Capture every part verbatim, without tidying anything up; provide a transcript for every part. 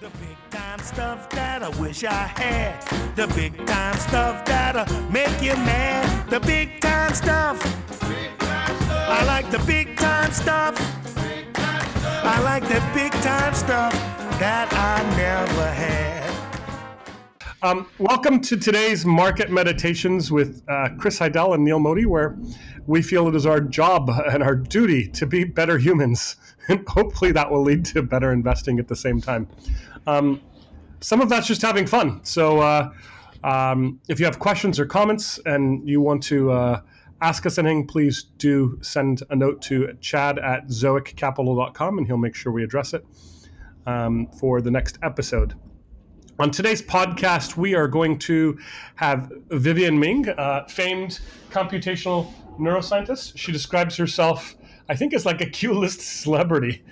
The big time stuff that I wish I had. The big time stuff that'll make you mad. The big time stuff. Big time stuff. I like the big time stuff. Big time stuff. I like the big time stuff that I never had. Um, welcome to today's Market Meditations with uh, Chris Haydel and Neil Modi, where we feel it is our job and our duty to be better humans. And hopefully that will lead to better investing at the same time. Um, some of that's just having fun. So uh, um, if you have questions or comments and you want to uh, ask us anything, please do send a note to Chad at zoic capital dot com, and he'll make sure we address it um, for the next episode. On today's podcast, we are going to have Vivienne Ming, uh, famed computational neuroscientist. She describes herself, I think, it's like a Q-list celebrity.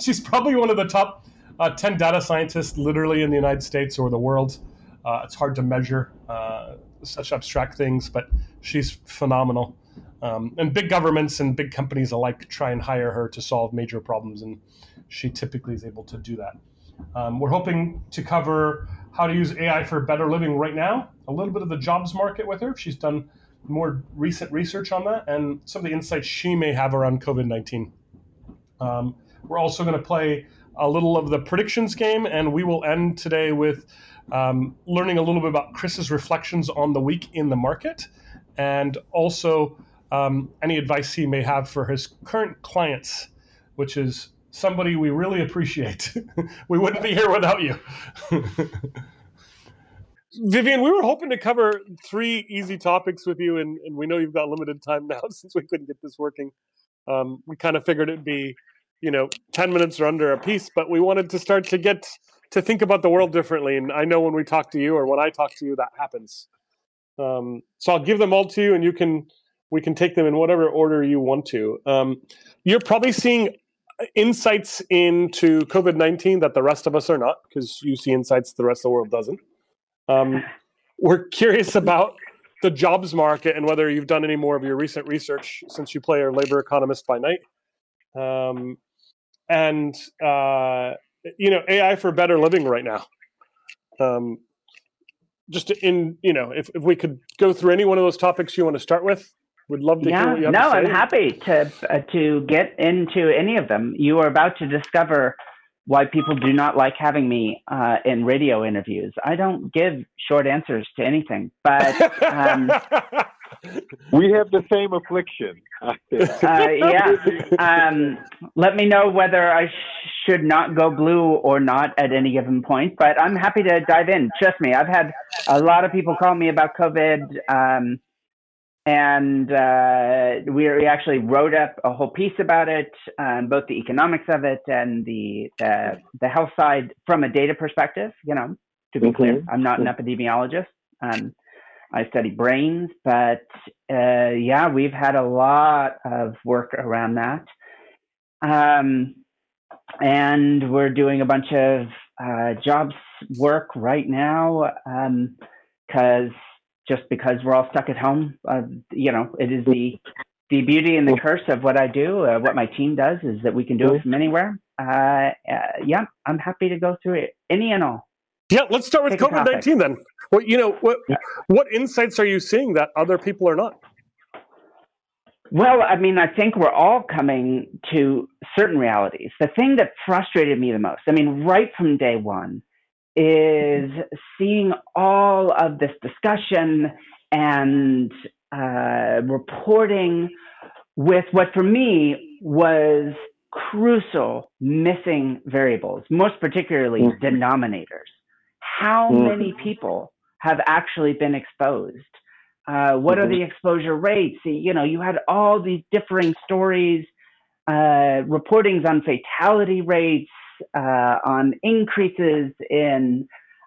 She's probably one of the top uh, ten data scientists literally in the United States or the world. Uh, it's hard to measure uh, such abstract things, but she's phenomenal. Um, and big governments and big companies alike try and hire her to solve major problems, and she typically is able to do that. Um, we're hoping to cover how to use A I for better living right now, a little bit of the jobs market with her. She's done more recent research on that, and some of the insights she may have around covid nineteen. Um, we're also going to play a little of the predictions game, and we will end today with um, learning a little bit about Chris's reflections on the week in the market, and also um, any advice he may have for his current clients, which is somebody we really appreciate. We wouldn't be here without you. Vivienne, we were hoping to cover three easy topics with you, and, and we know you've got limited time now since we couldn't get this working. Um, we kind of figured it'd be, you know, ten minutes or under a piece, but we wanted to start to get to think about the world differently. And I know when we talk to you, or when I talk to you, that happens. Um, so I'll give them all to you, and you can we can take them in whatever order you want to. Um, you're probably seeing insights into covid nineteen that the rest of us are not, because you see insights the rest of the world doesn't. Um, we're curious about the jobs market and whether you've done any more of your recent research since you play our labor economist by night. Um, and, uh, you know, A I for better living right now. Um, just in, you know, if, if we could go through any one of those topics you want to start with, we'd love to yeah, hear what you have no, to say. No, I'm happy to, uh, to get into any of them. You are about to discover why people do not like having me uh, in radio interviews. I don't give short answers to anything, but um, we have the same affliction. uh, yeah. Um, let me know whether I should not go blue or not at any given point, but I'm happy to dive in. Trust me, I've had a lot of people call me about COVID, um, and uh, we actually wrote up a whole piece about it, um, both the economics of it and the uh, the health side from a data perspective. You know, to be mm-hmm. clear, I'm not an epidemiologist. Um, I study brains, but uh, yeah, we've had a lot of work around that, um, and we're doing a bunch of uh, jobs work right now because. Um, Just because we're all stuck at home, uh, you know, it is the the beauty and the curse of what I do, uh, what my team does, is that we can do it from anywhere. Uh, uh, yeah, I'm happy to go through it, any and all. Yeah, let's start with covid nineteen then. Well, you know, what what insights are you seeing that other people are not? Well, I mean, I think we're all coming to certain realities. The thing that frustrated me the most, I mean, right from day one, is seeing all of this discussion and uh, reporting with what for me was crucial missing variables, most particularly mm-hmm. denominators. How mm-hmm. many people have actually been exposed? Uh, what mm-hmm. are the exposure rates? You know, you had all these differing stories, uh, reportings on fatality rates, Uh, on increases in,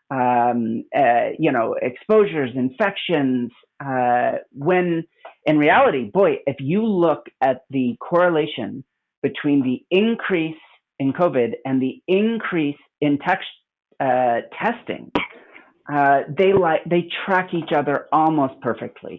um, uh, you know, exposures, infections, uh, when in reality, boy, if you look at the correlation between the increase in COVID and the increase in text, uh, testing, uh, they like they track each other almost perfectly,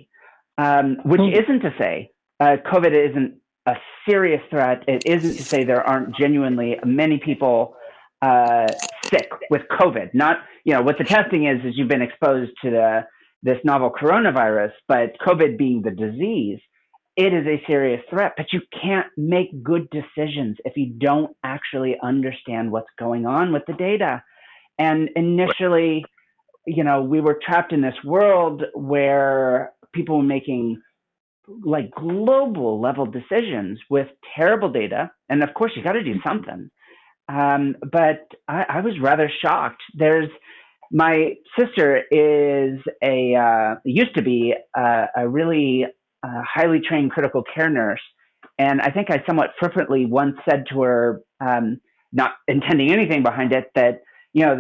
um, which isn't to say uh, COVID isn't a serious threat. It isn't to say there aren't genuinely many people uh, sick with COVID. Not, you know, what the testing is, is you've been exposed to the, this novel coronavirus, but COVID being the disease, it is a serious threat, but you can't make good decisions if you don't actually understand what's going on with the data. And initially, you know, we were trapped in this world where people were making like global level decisions with terrible data. And of course, you got to do something. Um, but I, I was rather shocked. There's my sister is a, uh, used to be a, a really Uh, highly trained critical care nurse. And I think I somewhat flippantly once said to her, um, not intending anything behind it, that, you know,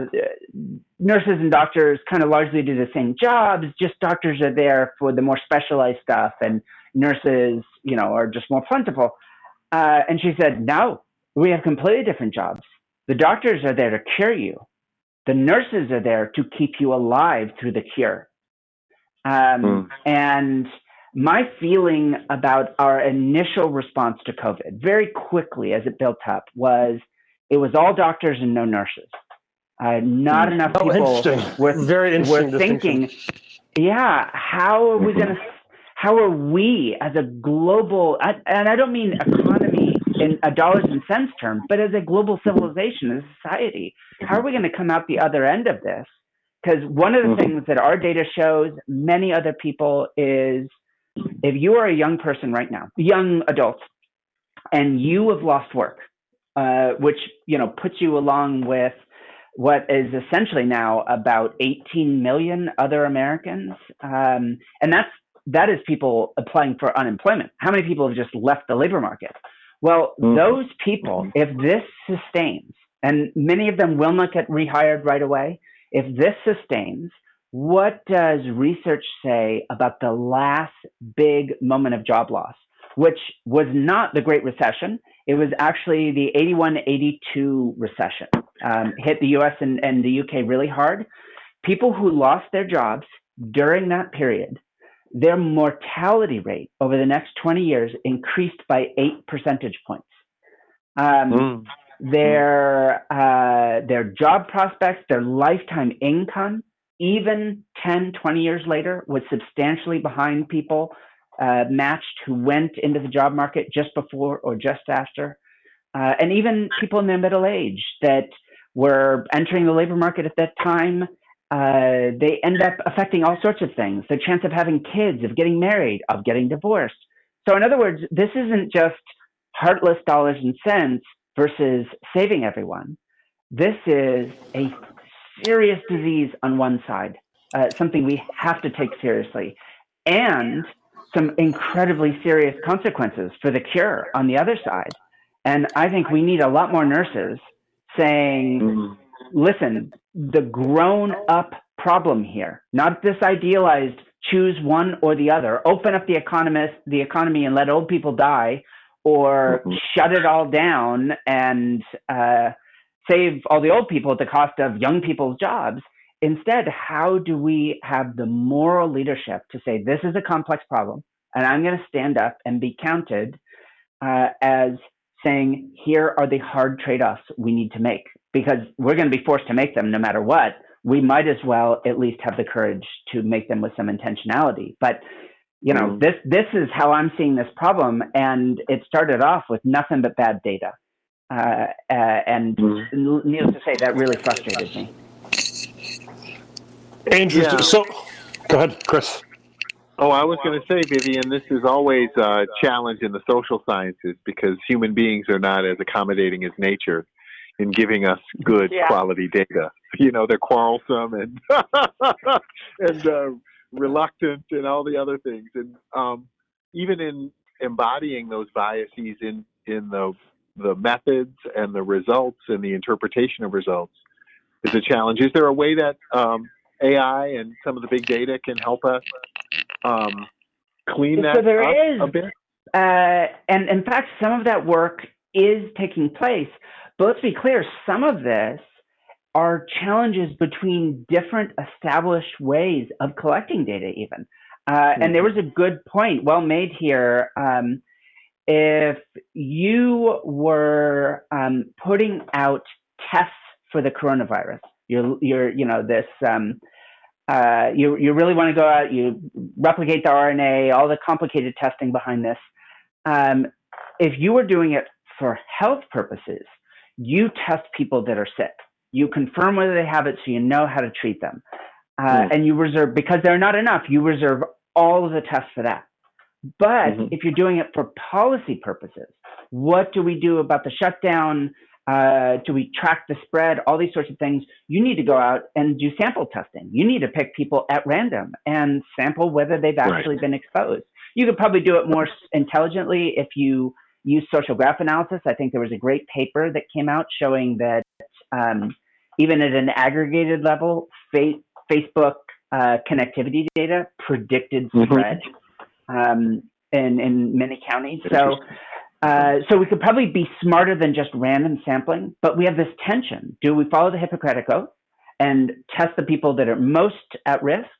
nurses and doctors kind of largely do the same jobs, just doctors are there for the more specialized stuff and nurses, you know, are just more plentiful. Uh, and she said, no, we have completely different jobs. The doctors are there to cure you. The nurses are there to keep you alive through the cure. Um, mm. And my feeling about our initial response to COVID very quickly as it built up was it was all doctors and no nurses. Uh, not enough oh, people were, very interesting were thinking, yeah, how are we going to, how are we as a global, and I don't mean economy in a dollars and cents term, but as a global civilization, as a society, how are we going to come out the other end of this? Because one of the things that our data shows many other people is, if you are a young person right now, young adult, and you have lost work, uh, which, you know, puts you along with what is essentially now about eighteen million other Americans. Um, and that's, that is people applying for unemployment. How many people have just left the labor market? Well, mm-hmm. those people, if this sustains, and many of them will not get rehired right away, if this sustains, what does research say about the last big moment of job loss, which was not the Great Recession? It was actually the eighty-one eighty-two recession. Um, hit the U S and, and the U K really hard. People who lost their jobs during that period, their mortality rate over the next twenty years increased by eight percentage points. Um, mm. Their uh, their job prospects, their lifetime income, even ten, twenty years later, was substantially behind people uh, matched who went into the job market just before or just after. Uh, and even people in their middle age that were entering the labor market at that time, uh, they end up affecting all sorts of things. The chance of having kids, of getting married, of getting divorced. So in other words, this isn't just heartless dollars and cents versus saving everyone. This is a serious disease on one side, uh, something we have to take seriously, and some incredibly serious consequences for the cure on the other side. And I think we need a lot more nurses saying, mm-hmm. listen, the grown up problem here, not this idealized choose one or the other, open up the economist, the economy and let old people die, or mm-hmm. shut it all down and, uh, save all the old people at the cost of young people's jobs. Instead, how do we have the moral leadership to say, this is a complex problem, and I'm going to stand up and be counted uh, as saying, here are the hard trade-offs we need to make, because we're going to be forced to make them no matter what. We might as well at least have the courage to make them with some intentionality. But, you know, mm. this this is how I'm seeing this problem, and it started off with nothing but bad data. Uh, uh, and mm-hmm. needless to say, that really frustrated me. Andrew, yeah. so go ahead, Chris. Oh, I was going to say, Vivienne, this is always a challenge in the social sciences because human beings are not as accommodating as nature in giving us good yeah. quality data. You know, they're quarrelsome and and uh, reluctant and all the other things. And um, even in embodying those biases in, in the the methods and the results and the interpretation of results is a challenge. Is there a way that um, A I and some of the big data can help us um, clean that so there up is, a bit? Uh, and in fact, some of that work is taking place. But let's be clear, some of this are challenges between different established ways of collecting data even. Uh, mm-hmm. And there was a good point well made here. Um, if you were um, putting out tests for the coronavirus, you're, you're, you know, this, um, uh, you, you really want to go out, you replicate the R N A, all the complicated testing behind this. Um, if you were doing it for health purposes, you test people that are sick. You confirm whether they have it so you know how to treat them. Uh, mm. And you reserve, because there are not enough, you reserve all of the tests for that. But mm-hmm. if you're doing it for policy purposes, what do we do about the shutdown? Uh, do we track the spread? All these sorts of things. You need to go out and do sample testing. You need to pick people at random and sample whether they've actually right. been exposed. You could probably do it more intelligently if you use social graph analysis. I think there was a great paper that came out showing that um, even at an aggregated level, fa- Facebook uh, connectivity data predicted spread. Mm-hmm. Um, in, in many counties. So, uh, so we could probably be smarter than just random sampling, but we have this tension. Do we follow the Hippocratic Oath and test the people that are most at risk,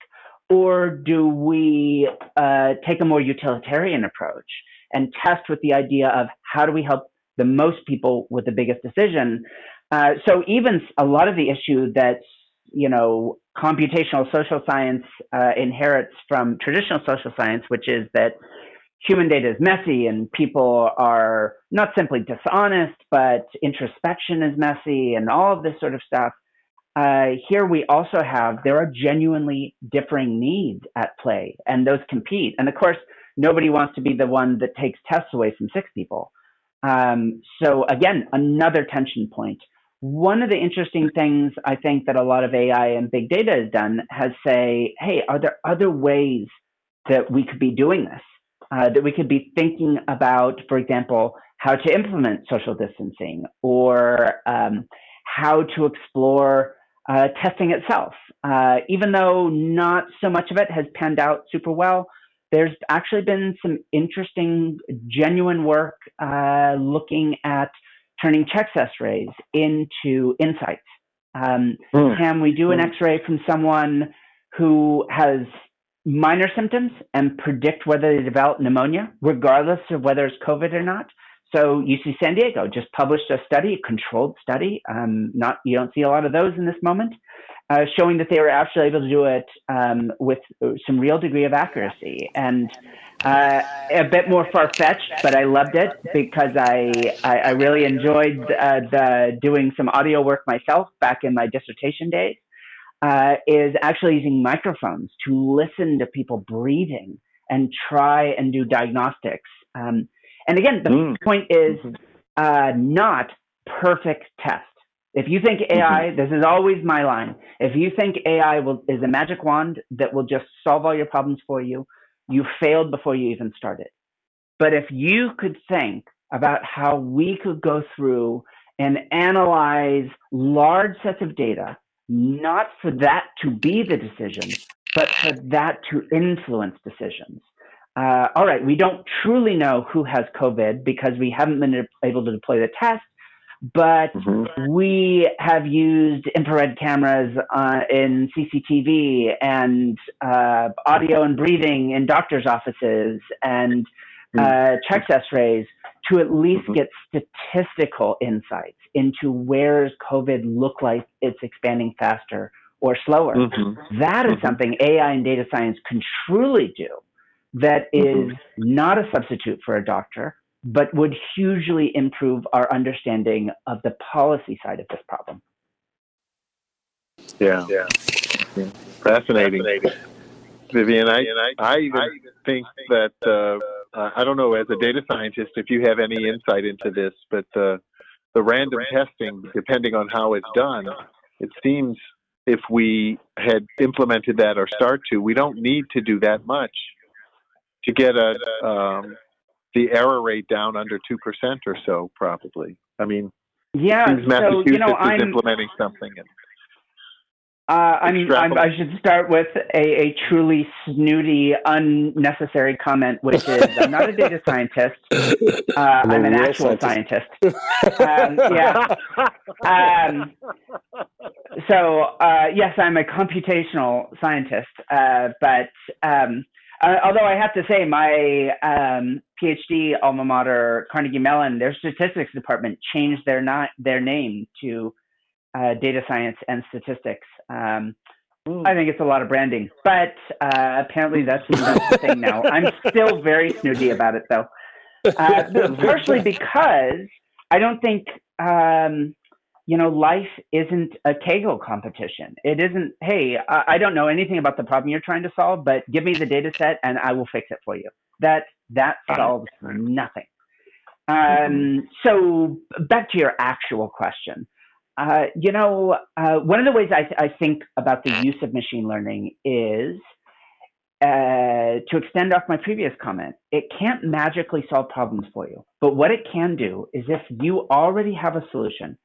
or do we uh, take a more utilitarian approach and test with the idea of how do we help the most people with the biggest decision? Uh, so even a lot of the issue that's, you know, computational social science uh, inherits from traditional social science, which is that human data is messy and people are not simply dishonest, but introspection is messy and all of this sort of stuff. Uh, here we also have, there are genuinely differing needs at play, and those compete. And of course, nobody wants to be the one that takes tests away from sick people. Um, so again, another tension point. One of the interesting things I think that a lot of A I and big data has done has say, hey, are there other ways that we could be doing this? Uh, that we could be thinking about, for example, how to implement social distancing or um, how to explore uh, testing itself. Uh, even though not so much of it has panned out super well, there's actually been some interesting, genuine work uh, looking at turning chest X-rays into insights. Um, mm. Can we do an X-ray from someone who has minor symptoms and predict whether they develop pneumonia, regardless of whether it's COVID or not? So U C San Diego just published a study, a controlled study. Um, not you don't see a lot of those in this moment, uh, showing that they were actually able to do it um, with some real degree of accuracy and uh, a bit more far-fetched. But I loved it because I I, I really enjoyed uh, the, doing some audio work myself back in my dissertation days. Uh, is actually using microphones to listen to people breathing and try and do diagnostics. Um, And again, the mm. point is uh, not perfect test. If you think A I, mm-hmm. this is always my line. If you think A I will, is a magic wand that will just solve all your problems for you, you failed before you even started. But if you could think about how we could go through and analyze large sets of data, not for that to be the decision, but for that to influence decisions. Uh, all right, we don't truly know who has COVID because we haven't been able to deploy the test, but mm-hmm. we have used infrared cameras uh, in C C T V and uh, audio and breathing in doctors' offices and uh, mm-hmm. chest X-rays to at least mm-hmm. get statistical insights into where's COVID look like it's expanding faster or slower. Mm-hmm. That is mm-hmm. something A I and data science can truly do. That is mm-hmm. not a substitute for a doctor, but would hugely improve our understanding of the policy side of this problem. Yeah, yeah. Fascinating. Fascinating. Vivienne, I, I, I even I think, think that, uh, uh, I don't know, as a data scientist, if you have any insight into this, but uh, the random testing, depending on how it's done, it seems if we had implemented that or start to, we don't need to do that much to get a, um, the error rate down under two percent or so, probably. I mean, yeah, Massachusetts so, you know, I'm, is implementing something. And uh, I'm, I'm, I should start with a, a truly snooty, unnecessary comment, which is I'm not a data scientist. Uh, I'm, I'm an actual scientist. scientist. um, yeah. Um, so, uh, yes, I'm a computational scientist, uh, but... Um, Uh, although I have to say, my um, PhD alma mater, Carnegie Mellon, their statistics department changed their not their name to uh, Data Science and Statistics. Um, I think it's a lot of branding, but uh, apparently that's, that's the thing now. I'm still very snooty about it, though, uh, partially because I don't think um, you know life isn't a Kaggle competition. It isn't. Hey, I, I don't know anything about the problem you're trying to solve, but give me the data set and I will fix it for you. That that solves nothing. Um, so back to your actual question. Uh, you know, uh, one of the ways I, th- I think about the use of machine learning is uh, to extend off my previous comment. It can't magically solve problems for you. But what it can do is if you already have a solution,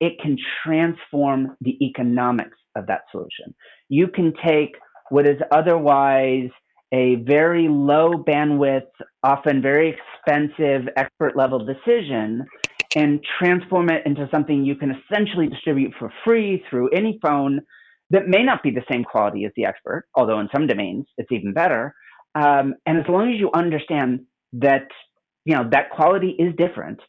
it can transform the economics of that solution. You can take what is otherwise a very low bandwidth, often very expensive expert level decision and transform it into something you can essentially distribute for free through any phone that may not be the same quality as the expert, although in some domains it's even better. Um, and as long as you understand that, you know, that quality is different,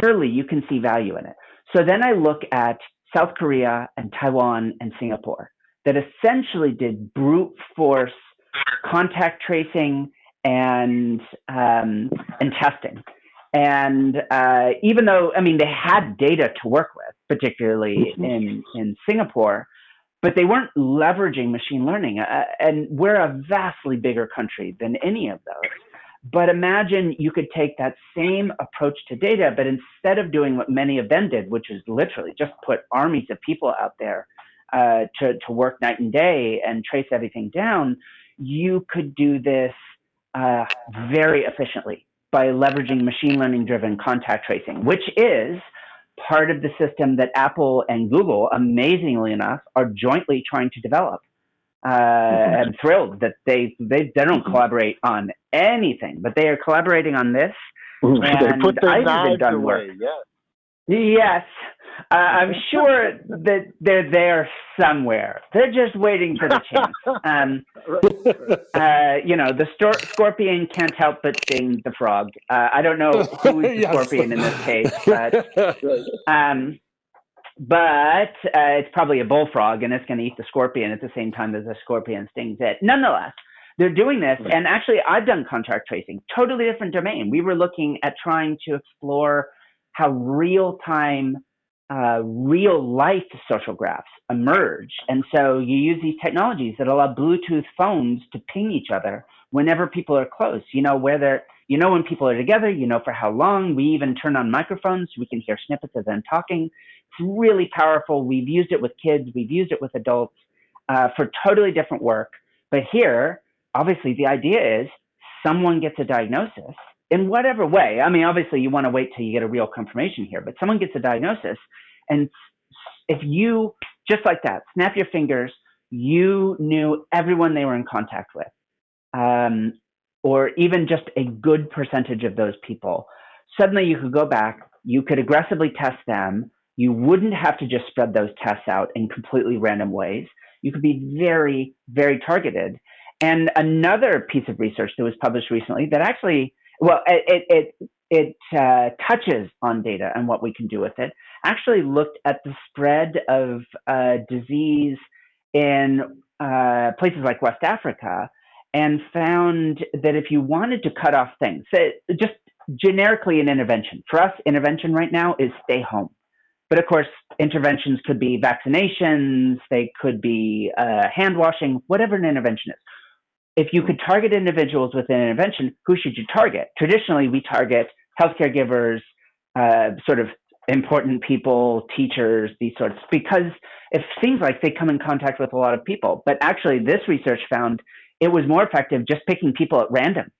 surely you can see value in it. So then I look at South Korea and Taiwan and Singapore that essentially did brute force contact tracing and um, and testing. And uh, even though, I mean, they had data to work with, particularly in, in Singapore, but they weren't leveraging machine learning. Uh, and we're a vastly bigger country than any of those. But imagine you could take that same approach to data, but instead of doing what many of them did, which is literally just put armies of people out there uh, to, to work night and day and trace everything down, you could do this uh, very efficiently by leveraging machine learning-driven contact tracing, which is part of the system that Apple and Google, amazingly enough, are jointly trying to develop. Uh, I'm thrilled that they, they they don't collaborate on anything, but they are collaborating on this. And they put their knives away, work. Yes. Yes, uh, I'm sure that they're there somewhere. They're just waiting for the chance. Um, uh, you know, the stor- scorpion can't help but sting the frog. Uh, I don't know who is the yes. scorpion in this case, but um, but uh, it's probably a bullfrog, and it's going to eat the scorpion at the same time as the scorpion stings it. Nonetheless, they're doing this, and actually, I've done contract tracing, totally different domain. We were looking at trying to explore how real-time, uh, real-life social graphs emerge. And so you use these technologies that allow Bluetooth phones to ping each other whenever people are close. You know whether you know when people are together, you know for how long. We even turn on microphones so we can hear snippets of them talking. It's really powerful. We've used it with kids. We've used it with adults uh, for totally different work. But here, obviously, the idea is someone gets a diagnosis. In whatever way, I mean, obviously you want to wait till you get a real confirmation here, but someone gets a diagnosis, and if you, just like that, snap your fingers, you knew everyone they were in contact with, um, or even just a good percentage of those people. Suddenly you could go back, you could aggressively test them, you wouldn't have to just spread those tests out in completely random ways. You could be very, very targeted. And another piece of research that was published recently that actually Well, it it it uh, touches on data and what we can do with it. Actually looked at the spread of uh, disease in uh, places like West Africa and found that if you wanted to cut off things, just generically an intervention. For us, intervention right now is stay home. But of course, interventions could be vaccinations, they could be uh, hand washing, whatever an intervention is. If you could target individuals with an intervention, who should you target? Traditionally, we target healthcare givers, uh, sort of important people, teachers, these sorts, because it seems like they come in contact with a lot of people. But actually, this research found it was more effective just picking people at random.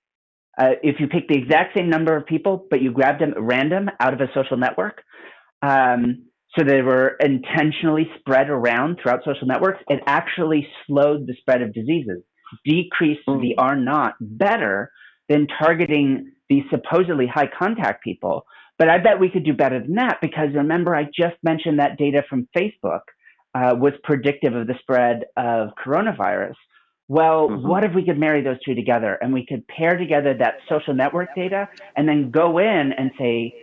Uh, if you pick the exact same number of people, but you grab them at random out of a social network, um, so they were intentionally spread around throughout social networks, it actually slowed the spread of diseases. Decrease the R naught better than targeting these supposedly high contact people. But I bet we could do better than that, because remember, I just mentioned that data from Facebook uh, was predictive of the spread of coronavirus. well, mm-hmm. what if we could marry those two together and we could pair together that social network data and then go in and say,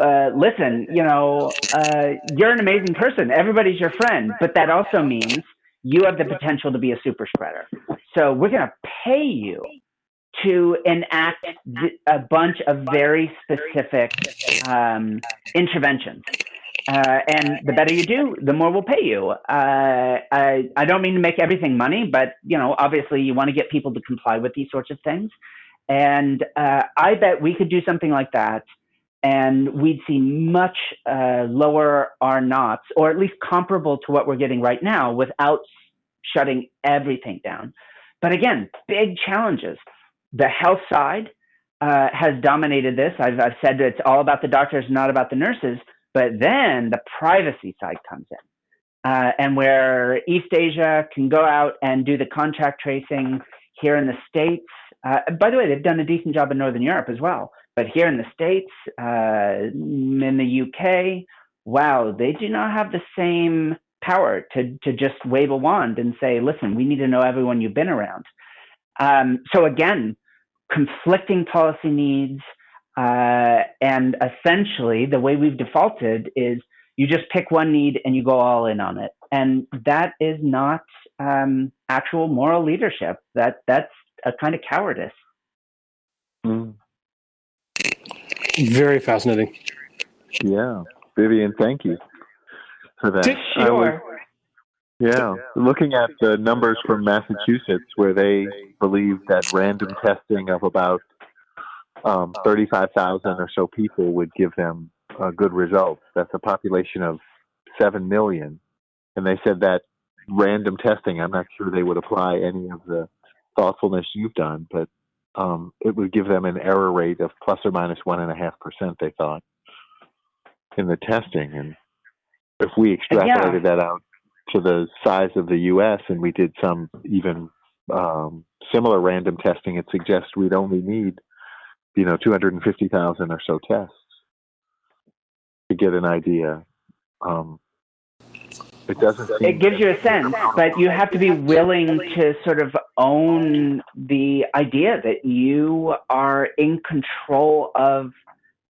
uh, listen, you know, uh, you're an amazing person. Everybody's your friend. But that also means you have the potential to be a super spreader. So we're going to pay you to enact a bunch of very specific um, interventions. Uh, and the better you do, the more we'll pay you. Uh, I, I don't mean to make everything money, but, you know, obviously you want to get people to comply with these sorts of things. And uh, I bet we could do something like that, and we'd see much uh, lower R naughts, or at least comparable to what we're getting right now, without shutting everything down. But again, big challenges. The health side uh, has dominated this. I've, I've said it's all about the doctors, not about the nurses. But then the privacy side comes in, uh, and where East Asia can go out and do the contact tracing here in the States. Uh, by the way, they've done a decent job in Northern Europe as well. But here in the States, uh, in the U K, wow, they do not have the same power to, to just wave a wand and say, listen, we need to know everyone you've been around. Um, so again, conflicting policy needs. Uh, and essentially, the way we've defaulted is you just pick one need and you go all in on it. And that is not um, actual moral leadership. That that's a kind of cowardice. Mm. Very fascinating. Yeah. Vivienne, thank you for that. Sure. Was, yeah. Looking at the numbers from Massachusetts, where they believe that random testing of about Um, thirty-five thousand or so people would give them uh, good results. That's a population of seven million. And they said that random testing, I'm not sure they would apply any of the thoughtfulness you've done, but um, it would give them an error rate of plus or minus one and a half percent, they thought, in the testing. And if we extrapolated yeah. that out to the size of the U S and we did some even um, similar random testing, it suggests we'd only need you know, two hundred fifty thousand or so tests to get an idea. Um, it doesn't. It gives you a sense, but you have to be willing to sort of own the idea that you are in control of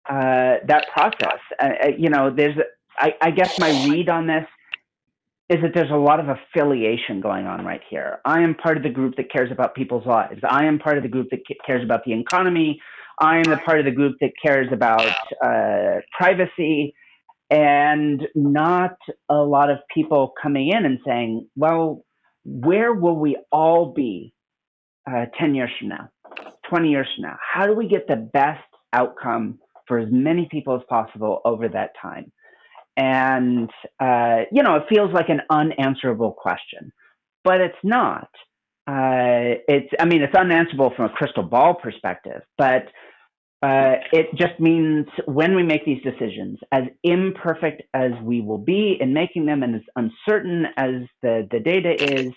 uh, that process. Uh, you know, there's, I, I guess my read on this is that there's a lot of affiliation going on right here. I am part of the group that cares about people's lives. I am part of the group that cares about the economy. I am the part of the group that cares about uh, privacy, and not a lot of people coming in and saying, well, where will we all be uh, ten years from now, twenty years from now? How do we get the best outcome for as many people as possible over that time? And, uh, you know, it feels like an unanswerable question, but it's not. Uh, it's, I mean, it's unanswerable from a crystal ball perspective, but uh, it just means when we make these decisions, as imperfect as we will be in making them and as uncertain as the, the data is,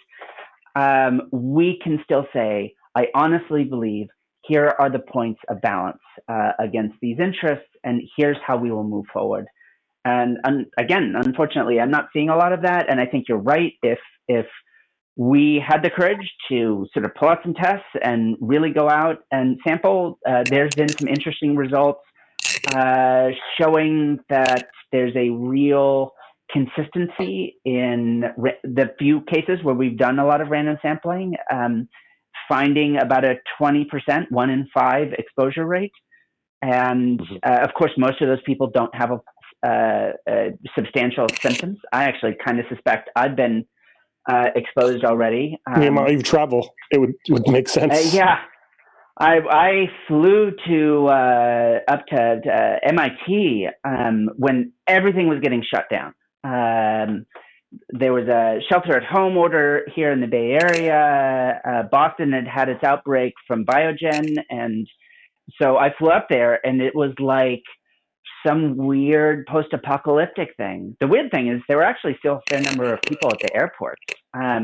um, we can still say, I honestly believe here are the points of balance uh, against these interests, and here's how we will move forward. And um, again, unfortunately, I'm not seeing a lot of that. And I think you're right. If if we had the courage to sort of pull out some tests and really go out and sample, uh, there's been some interesting results uh, showing that there's a real consistency in re- the few cases where we've done a lot of random sampling, um, finding about a twenty percent, one in five exposure rate. And uh, of course, most of those people don't have a Uh, uh, substantial symptoms. I actually kind of suspect I've been uh, exposed already. Um, the amount you travel, it would would make sense. Uh, yeah, I I flew to uh, up to, to M I T um, when everything was getting shut down. Um, there was a shelter-at-home order here in the Bay Area. Uh, Boston had had its outbreak from Biogen, and so I flew up there, and it was like some weird post-apocalyptic thing. The weird thing is there were actually still a fair number of people at the airport. Um,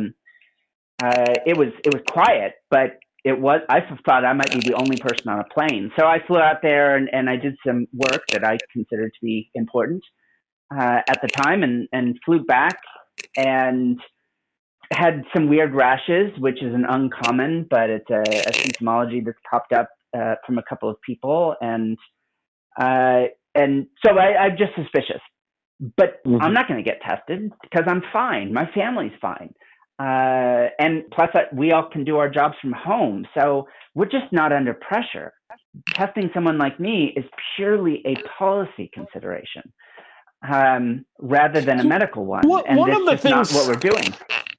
uh, it was it was quiet, but it was. I thought I might be the only person on a plane. So I flew out there and, and I did some work that I considered to be important uh, at the time, and, and flew back and had some weird rashes, which isn't uncommon, but it's a, a symptomology that's popped up uh, from a couple of people. And uh, and so I, I'm just suspicious. But mm-hmm. I'm not going to get tested because I'm fine. My family's fine. Uh, and plus, I, we all can do our jobs from home. So we're just not under pressure. Testing someone like me is purely a policy consideration um, rather than a medical one. What, and one this of the is things, not what we're doing.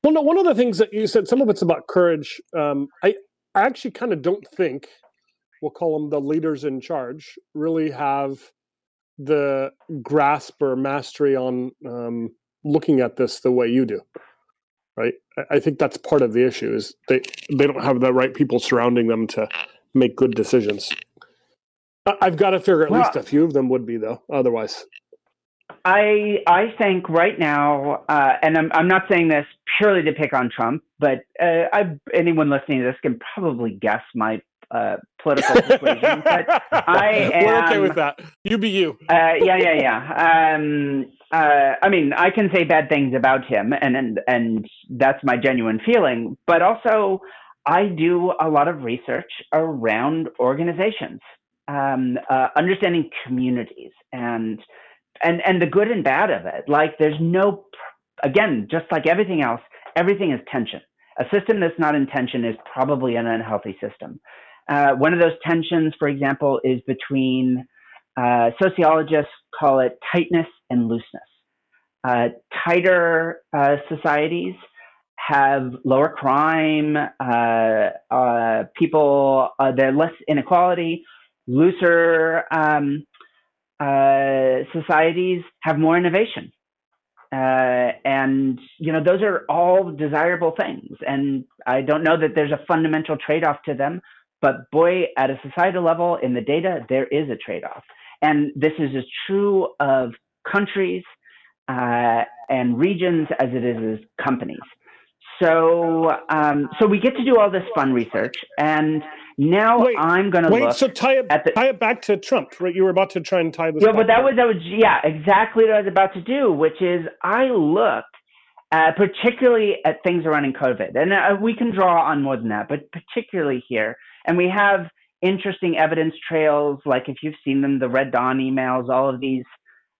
Well, no, one of the things that you said, some of it's about courage. Um, I, I actually kind of don't think, we'll call them the leaders in charge, really have the grasp or mastery on um, looking at this the way you do, right? I think that's part of the issue is they, they don't have the right people surrounding them to make good decisions. I've got to figure at well, least a few of them would be, though, otherwise. I I think right now, uh, and I'm, I'm not saying this purely to pick on Trump, but uh, I, anyone listening to this can probably guess my uh, political persuasion. But I am, We're okay with that. You be you. uh, yeah, yeah, yeah. Um, Uh, I mean, I can say bad things about him, and, and and that's my genuine feeling. But also, I do a lot of research around organizations, um, uh, understanding communities, and and and the good and bad of it. Like, there's no, again, just like everything else, everything is tension. A system that's not in tension is probably an unhealthy system. Uh, one of those tensions, for example, is between uh, sociologists call it tightness and looseness. Uh, tighter uh, societies have lower crime, uh, uh, people, uh, they're less inequality. Looser um, uh, societies have more innovation. Uh, and, you know, those are all desirable things. And I don't know that there's a fundamental trade-off to them, but boy, at a societal level in the data, there is a trade-off. And this is as true of countries uh, and regions as it is as companies. So um, so we get to do all this fun research. And now wait, I'm going to look so tie it, at the... tie it back to Trump, right? You were about to try and tie this yeah, but that was, that was Yeah, exactly what I was about to do, which is I looked uh, particularly at things around COVID. And uh, we can draw on more than that, but particularly here. And we have interesting evidence trails, like if you've seen them, the Red Dawn emails, all of these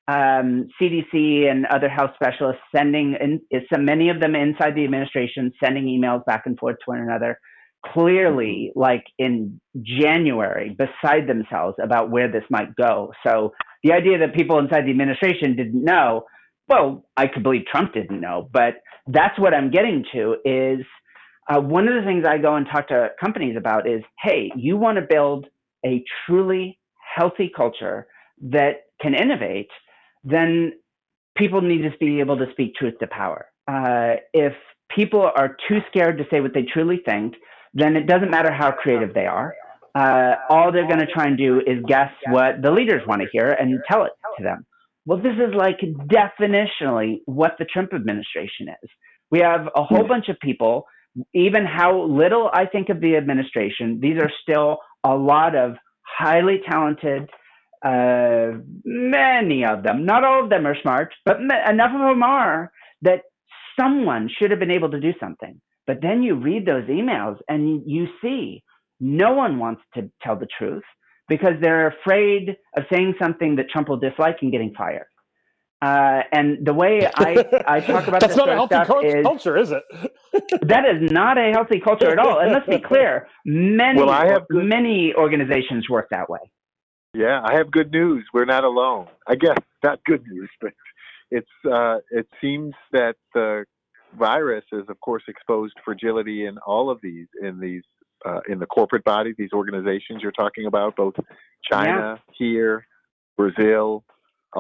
um, C D C and other health specialists sending, in, so many of them inside the administration, sending emails back and forth to one another, clearly like in January, beside themselves about where this might go. So the idea that people inside the administration didn't know, well, I could believe Trump didn't know, but that's what I'm getting to is Uh, one of the things I go and talk to companies about is, hey, you want to build a truly healthy culture that can innovate, then people need to be able to speak truth to power. Uh, if people are too scared to say what they truly think, then it doesn't matter how creative they are. Uh, all they're going to try and do is guess what the leaders want to hear and tell it to them. Well, this is like definitionally what the Trump administration is. We have a whole bunch of people. Even how little I think of the administration, these are still a lot of highly talented, uh, many of them, not all of them are smart, but ma- enough of them are that someone should have been able to do something. But then you read those emails and you see no one wants to tell the truth because they're afraid of saying something that Trump will dislike and getting fired. Uh, and the way I, I talk about that's this not sort a healthy co- is, culture, is it? That is not a healthy culture at all. And let's be clear, many well, I have good, many organizations work that way. Yeah, I have good news. We're not alone. I guess not good news, but it's uh, it seems that the virus is, of course, exposed fragility in all of these in these uh, in the corporate body, these organizations you're talking about, both China, yeah. here, Brazil.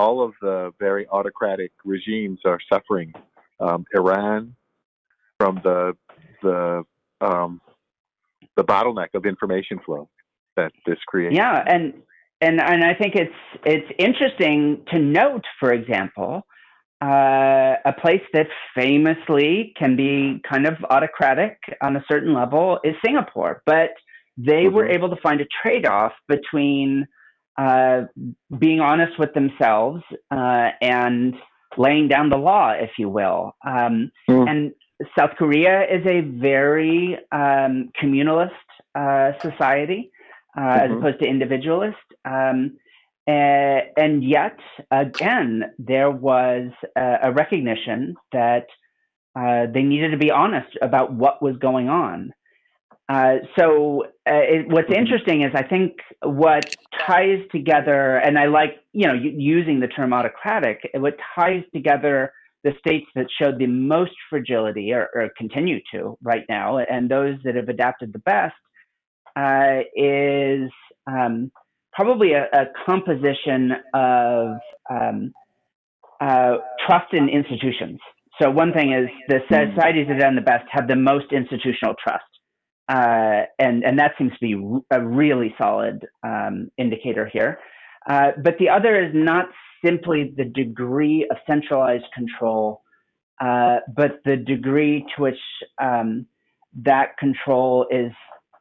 All of the very autocratic regimes are suffering. Um, Iran, from the the um, the bottleneck of information flow that this creates. Yeah, and and and I think it's it's interesting to note, for example, uh, a place that famously can be kind of autocratic on a certain level is Singapore, but they mm-hmm. were able to find a trade-off between. Uh, being honest with themselves uh, and laying down the law, if you will. Um, mm. And South Korea is a very um, communalist uh, society uh, mm-hmm. as opposed to individualist. Um, and, and yet, again, there was a, a recognition that uh, they needed to be honest about what was going on. Uh, so uh, it, what's interesting is I think what ties together, and I like, you know, using the term autocratic, what ties together the states that showed the most fragility or, or continue to right now, and those that have adapted the best, uh, is um, probably a, a composition of um, uh, trust in institutions. So one thing is the societies that have done the best have the most institutional trust. Uh, and, and that seems to be a really solid um, indicator here. Uh, but the other is not simply the degree of centralized control, uh, but the degree to which um, that control is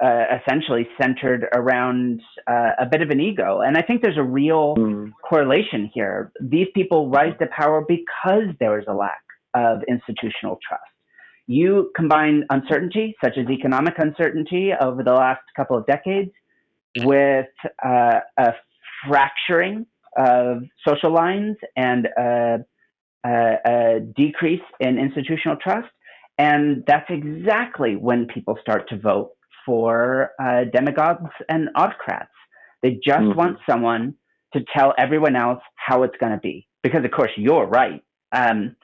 uh, essentially centered around uh, a bit of an ego. And I think there's a real mm. correlation here. These people rise to power because there is a lack of institutional trust. You combine uncertainty, such as economic uncertainty over the last couple of decades, with uh, a fracturing of social lines and a, a, a decrease in institutional trust. And that's exactly when people start to vote for uh, demagogues and autocrats. They just mm-hmm. want someone to tell everyone else how it's going to be, because, of course, you're right. Um,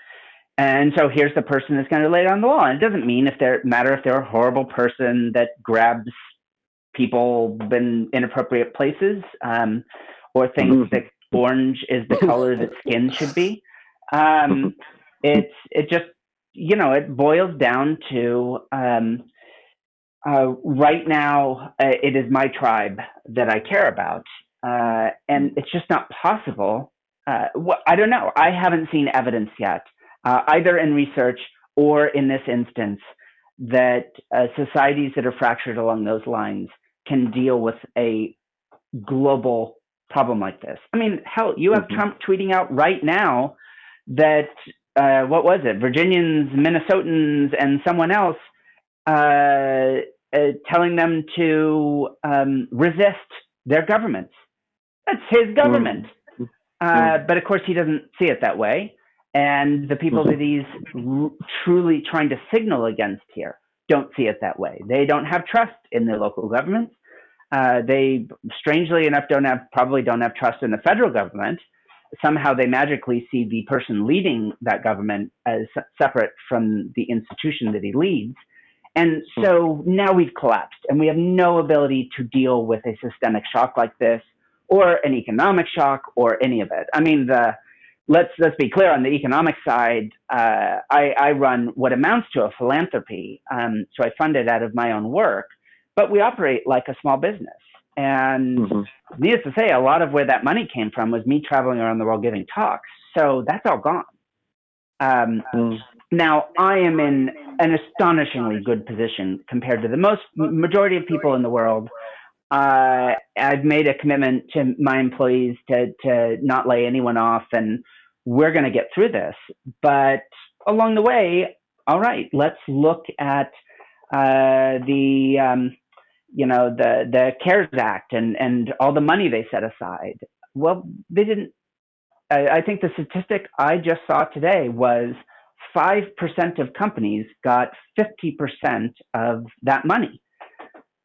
And so here's the person that's going to lay down the law. And it doesn't mean if they're matter if they're a horrible person that grabs people in inappropriate places um, or thinks mm. that orange is the color that skin should be. Um, it's it just, you know, it boils down to um, uh, right now uh, it is my tribe that I care about. Uh, and it's just not possible. Uh, wh- I don't know. I haven't seen evidence yet. Uh, either in research or in this instance, that uh, societies that are fractured along those lines can deal with a global problem like this. I mean, hell, you have mm-hmm. Trump tweeting out right now that, uh, what was it, Virginians, Minnesotans, and someone else uh, uh, telling them to um, resist their governments. That's his government. Mm-hmm. Uh, but of course, he doesn't see it that way. And the people that he's r- truly trying to signal against here don't see it that way. They don't have trust in their local governments. Uh, they, strangely enough, don't have probably don't have trust in the federal government. Somehow they magically see the person leading that government as separate from the institution that he leads. And so now we've collapsed, and we have no ability to deal with a systemic shock like this, or an economic shock, or any of it. I mean, the Let's let's be clear on the economic side. Uh, I, I run what amounts to a philanthropy, um, so I fund it out of my own work. But we operate like a small business, and mm-hmm. needless to say, a lot of where that money came from was me traveling around the world giving talks. So that's all gone. Um, mm. Now I am in an astonishingly good position compared to the most majority of people in the world. Uh, I've made a commitment to my employees to to not lay anyone off, and we're going to get through this. But along the way, all right, let's look at uh, the um, you know the the CARES Act and and all the money they set aside. Well, they didn't. I, I think the statistic I just saw today was five percent of companies got fifty percent of that money.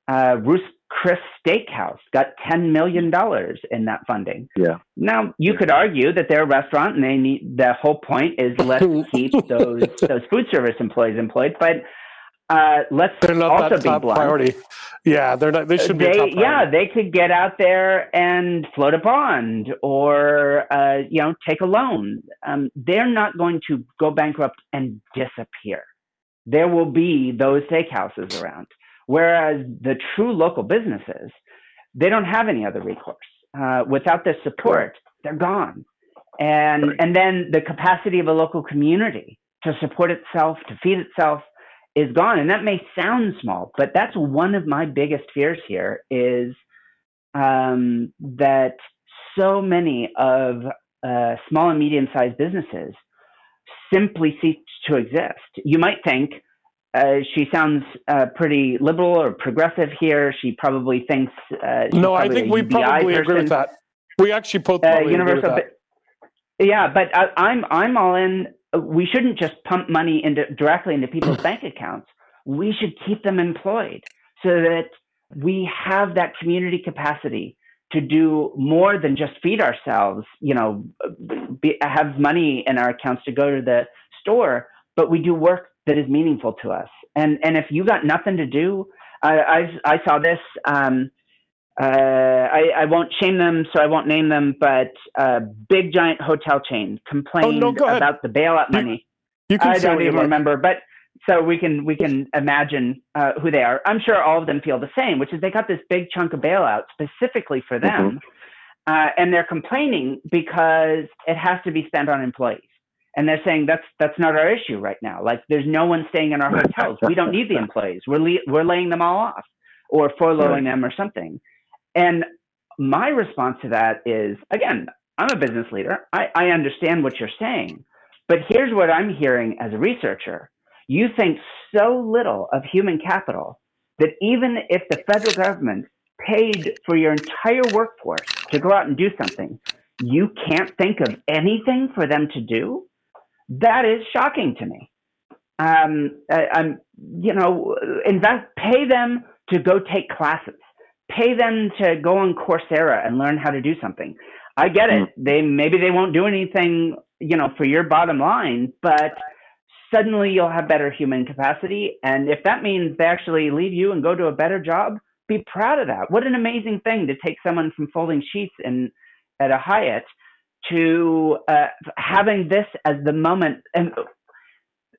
Uh, Chris Steakhouse got ten million dollars in that funding. Yeah. Now, you could argue that they're a restaurant and they need, the whole point is let's keep those those food service employees employed, but uh, let's they're not also that be top blunt. Priority. Yeah, they're not, they should be they, a top priority. Yeah, they could get out there and float a bond or uh, you know, take a loan. Um, they're not going to go bankrupt and disappear. There will be those steakhouses around. Whereas the true local businesses, they don't have any other recourse. Uh, without their support, they're gone. And right. and then the capacity of a local community to support itself, to feed itself, is gone. And that may sound small, but that's one of my biggest fears here is um, that so many of uh, small and medium-sized businesses simply ceased to exist. You might think uh, she sounds uh, pretty liberal or progressive here. She probably thinks. Uh, no, probably I think we probably person. agree with that. We actually both probably uh, agree with that. But, yeah, but I, I'm I'm all in. We shouldn't just pump money into directly into people's bank accounts. We should keep them employed so that we have that community capacity to do more than just feed ourselves, you know, be, have money in our accounts to go to the store, but we do work that is meaningful to us. And and if you got nothing to do, I I, I saw this. Um, uh, I, I won't shame them, so I won't name them, but a big giant hotel chain complained oh, no, go ahead. about the bailout money. You, you can I don't even remember, but. So we can we can imagine uh, who they are. I'm sure all of them feel the same, which is they got this big chunk of bailout specifically for them, mm-hmm. uh, and they're complaining because it has to be spent on employees. And they're saying that's that's not our issue right now. Like there's no one staying in our hotels. We don't need the employees. We're le- we're laying them all off or furloughing them or something. And my response to that is, again, I'm a business leader. I, I understand what you're saying, but here's what I'm hearing as a researcher. You think so little of human capital that even if the federal government paid for your entire workforce to go out and do something, you can't think of anything for them to do? That is shocking to me. Um, I, I'm, you know, invest, pay them to go take classes, pay them to go on Coursera and learn how to do something. I get it. They, maybe they won't do anything, you know, for your bottom line, but suddenly you'll have better human capacity. And if that means they actually leave you and go to a better job, be proud of that. What an amazing thing to take someone from folding sheets in, at a Hyatt to uh, having this as the moment. And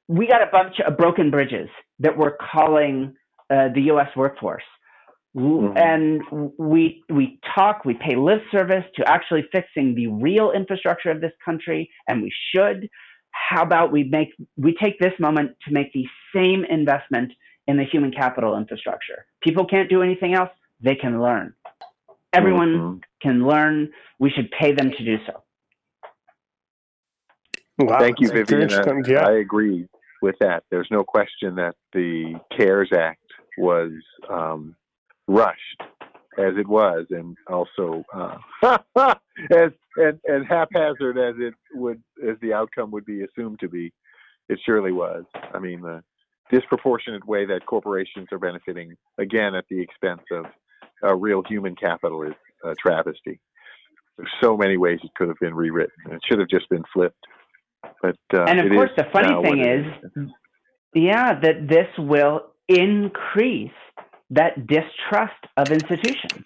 we got a bunch of broken bridges that we're calling uh, the U S workforce. Mm-hmm. And we we talk, we pay lip service to actually fixing the real infrastructure of this country, and we should. How about we make we take this moment to make the same investment in the human capital infrastructure? People can't do anything else. They can learn. Everyone mm-hmm. can learn. We should pay them to do so. Wow. Thank you, Vivienne. I, yeah. I agree with that. There's no question that the CARES Act was um, rushed, as it was, and also uh, as and, and haphazard as it would, as the outcome would be assumed to be, it surely was. I mean, the disproportionate way that corporations are benefiting, again, at the expense of uh, real human capital, is a travesty. There's so many ways it could have been rewritten. It should have just been flipped. But uh, and of course, the funny thing is, yeah, that this will increase that distrust of institutions,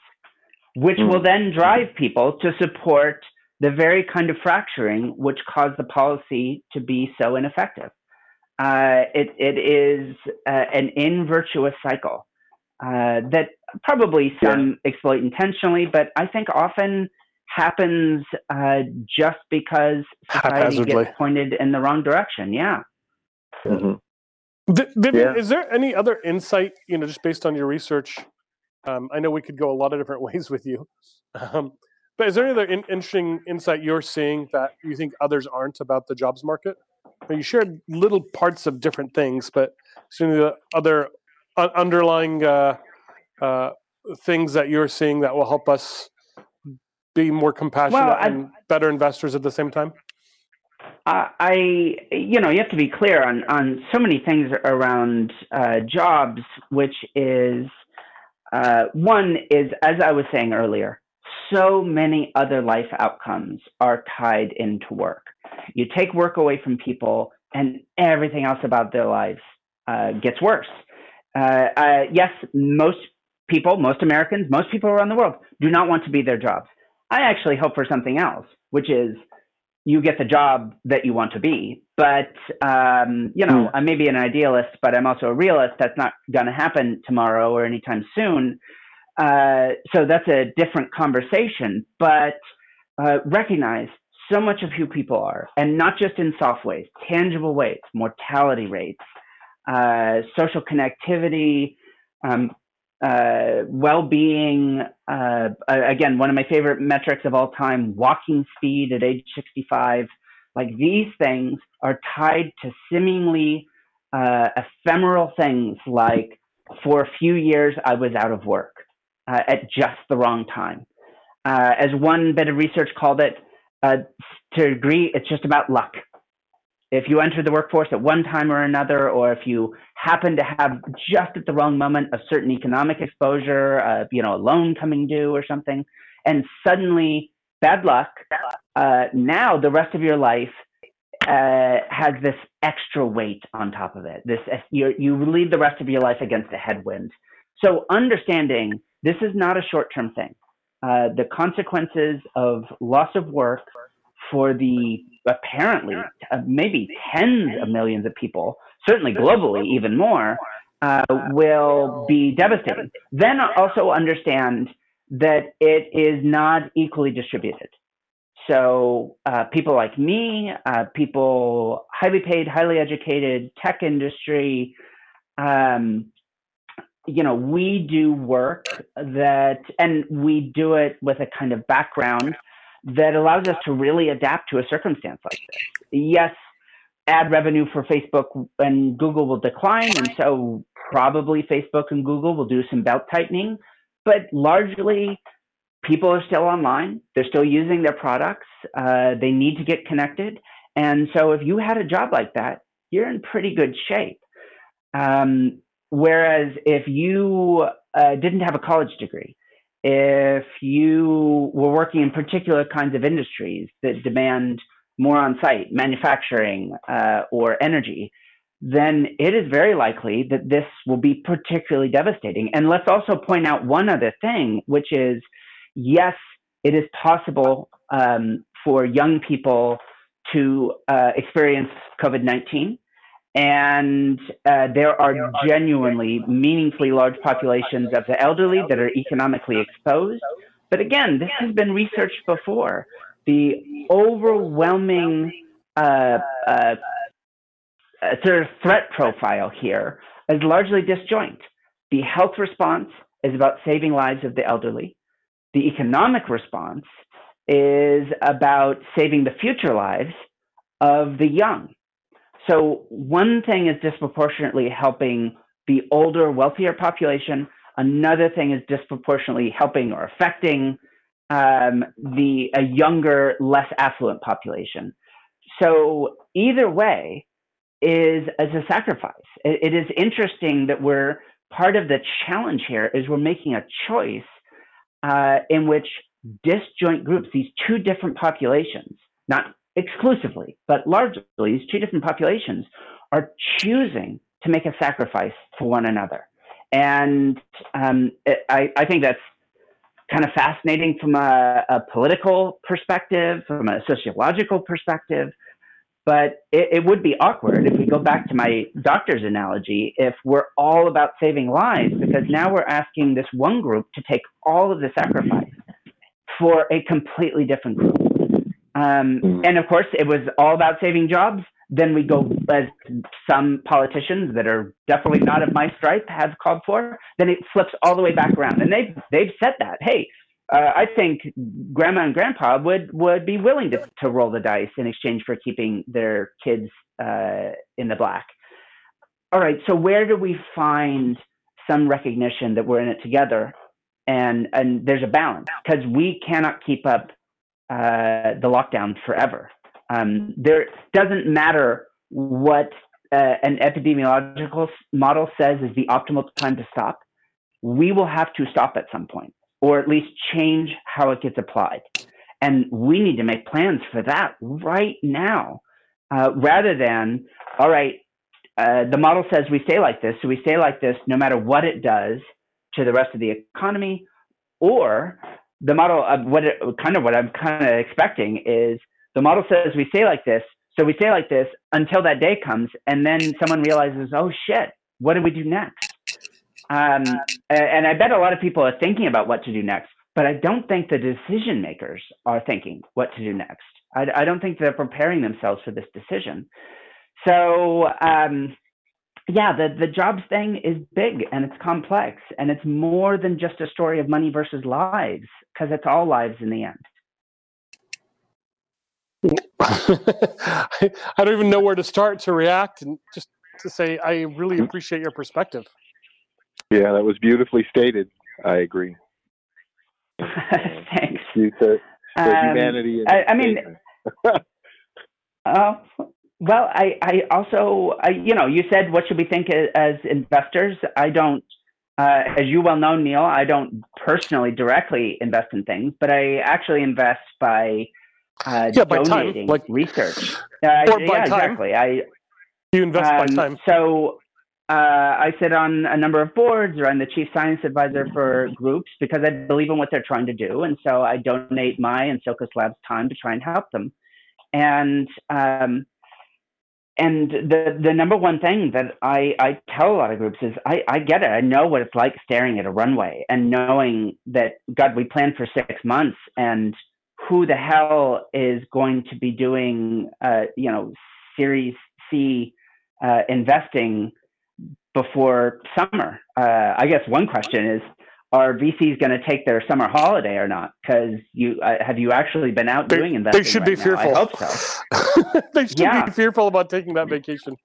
which mm. will then drive people to support the very kind of fracturing which caused the policy to be so ineffective. Uh, it, it is uh, an in-virtuous cycle uh, that probably some yeah. exploit intentionally, but I think often happens uh, just because society gets pointed in the wrong direction. Yeah. Mm-hmm. Th- Vivienne, yeah. is there any other insight, you know, just based on your research? Um, I know we could go a lot of different ways with you, um, but is there any other in- interesting insight you're seeing that you think others aren't about the jobs market? Well, you shared little parts of different things, but is there any other uh, underlying uh, uh, things that you're seeing that will help us be more compassionate well, and better investors at the same time? Uh, I, you know, you have to be clear on, on so many things around uh, jobs, which is, uh, one is, as I was saying earlier, so many other life outcomes are tied into work. You take work away from people and everything else about their lives uh, gets worse. Uh, uh, yes, most people, most Americans, most people around the world do not want to be their jobs. I actually hope for something else, which is, you get the job that you want to be. But, um, you know, I may be an idealist, but I'm also a realist. That's not going to happen tomorrow or anytime soon. Uh, so that's a different conversation. But uh, recognize so much of who people are, and not just in soft ways, tangible ways, mortality rates, uh, social connectivity, um, uh, well-being, uh, again, one of my favorite metrics of all time, walking speed at age sixty-five, Like, these things are tied to seemingly uh, ephemeral things like, for a few years, I was out of work uh, at just the wrong time. Uh, as one bit of research called it, uh, to a degree, it's just about luck. If you entered the workforce at one time or another, or if you happen to have just at the wrong moment a certain economic exposure, uh, you know, a loan coming due or something, and suddenly bad luck, uh, now the rest of your life uh, has this extra weight on top of it. This you you lead the rest of your life against a headwind. So understanding this is not a short-term thing. Uh, the consequences of loss of work for the apparently uh, maybe tens of millions of people, certainly globally even more, uh, will be devastating. Then also understand that it is not equally distributed. So uh, people like me, uh, people highly paid, highly educated, tech industry, um, you know, we do work that, and we do it with a kind of background that allows us to really adapt to a circumstance like this. Yes, ad revenue for Facebook and Google will decline, and so probably Facebook and Google will do some belt tightening, but largely people are still online. They're still using their products. Uh, they need to get connected. And so if you had a job like that, you're in pretty good shape. Um, whereas if you uh, didn't have a college degree, if you were working in particular kinds of industries that demand more on-site manufacturing uh, or energy, then it is very likely that this will be particularly devastating. And let's also point out one other thing, which is, yes, it is possible um, for young people to uh, experience COVID nineteen. And uh, there are genuinely meaningfully large populations of the elderly that are economically exposed. But again, this has been researched before. The overwhelming uh, uh, sort of threat profile here is largely disjoint. The health response is about saving lives of the elderly. The economic response is about saving the future lives of the young. So one thing is disproportionately helping the older, wealthier population. Another thing is disproportionately helping or affecting um, the a younger, less affluent population. So either way is, is a sacrifice. It, it is interesting that we're part of the challenge here is we're making a choice uh, in which disjoint groups, these two different populations, not exclusively, but largely, these two different populations are choosing to make a sacrifice for one another. And um, it, I, I think that's kind of fascinating from a, a political perspective, from a sociological perspective, but it, it would be awkward if we go back to my doctor's analogy, if we're all about saving lives, because now we're asking this one group to take all of the sacrifice for a completely different group. Um, and of course, it was all about saving jobs. Then we go, as some politicians that are definitely not of my stripe have called for, then it flips all the way back around. And they've, they've said that, hey, uh, I think grandma and grandpa would, would be willing to, to roll the dice in exchange for keeping their kids uh, in the black. All right, so where do we find some recognition that we're in it together and, and there's a balance? Because we cannot keep up Uh, the lockdown forever. Um, there doesn't matter what uh, an epidemiological model says is the optimal time to stop. We will have to stop at some point, or at least change how it gets applied. And we need to make plans for that right now, uh, rather than, all right, uh, the model says we stay like this, so we stay like this no matter what it does to the rest of the economy, or the model of what it, kind of what I'm kind of expecting is the model says we stay like this. So we stay like this until that day comes. And then someone realizes, oh shit, what do we do next? Um, and I bet a lot of people are thinking about what to do next, but I don't think the decision makers are thinking what to do next. I, I don't think they're preparing themselves for this decision. So um, yeah, the, the jobs thing is big and it's complex and it's more than just a story of money versus lives, because it's all lives in the end. I, I don't even know where to start to react, and just to say I really appreciate your perspective. Yeah, that was beautifully stated. I agree. Thanks. You said, um, humanity. I, I mean, uh, well, I, I also, I, you know, you said what should we think as investors? I don't, uh, as you well know, Neil, I don't personally directly invest in things, but I actually invest by uh, yeah, donating by time. Like, research. Uh, or yeah, by time. Exactly. I, you invest um, by time. So uh, I sit on a number of boards, or I'm the chief science advisor for groups because I believe in what they're trying to do. And so I donate my and Silkus Lab's time to try and help them. And um, and the, the number one thing that I, I tell a lot of groups is I, I get it. I know what it's like staring at a runway and knowing that, God, we planned for six months and who the hell is going to be doing, uh, you know, Series C Uh, investing before summer. Uh, I guess one question is, are V Cs going to take their summer holiday or not? Because you uh, have you actually been out they, doing investing? They should right be now? Fearful. I hope so. They should yeah. be fearful about taking that vacation.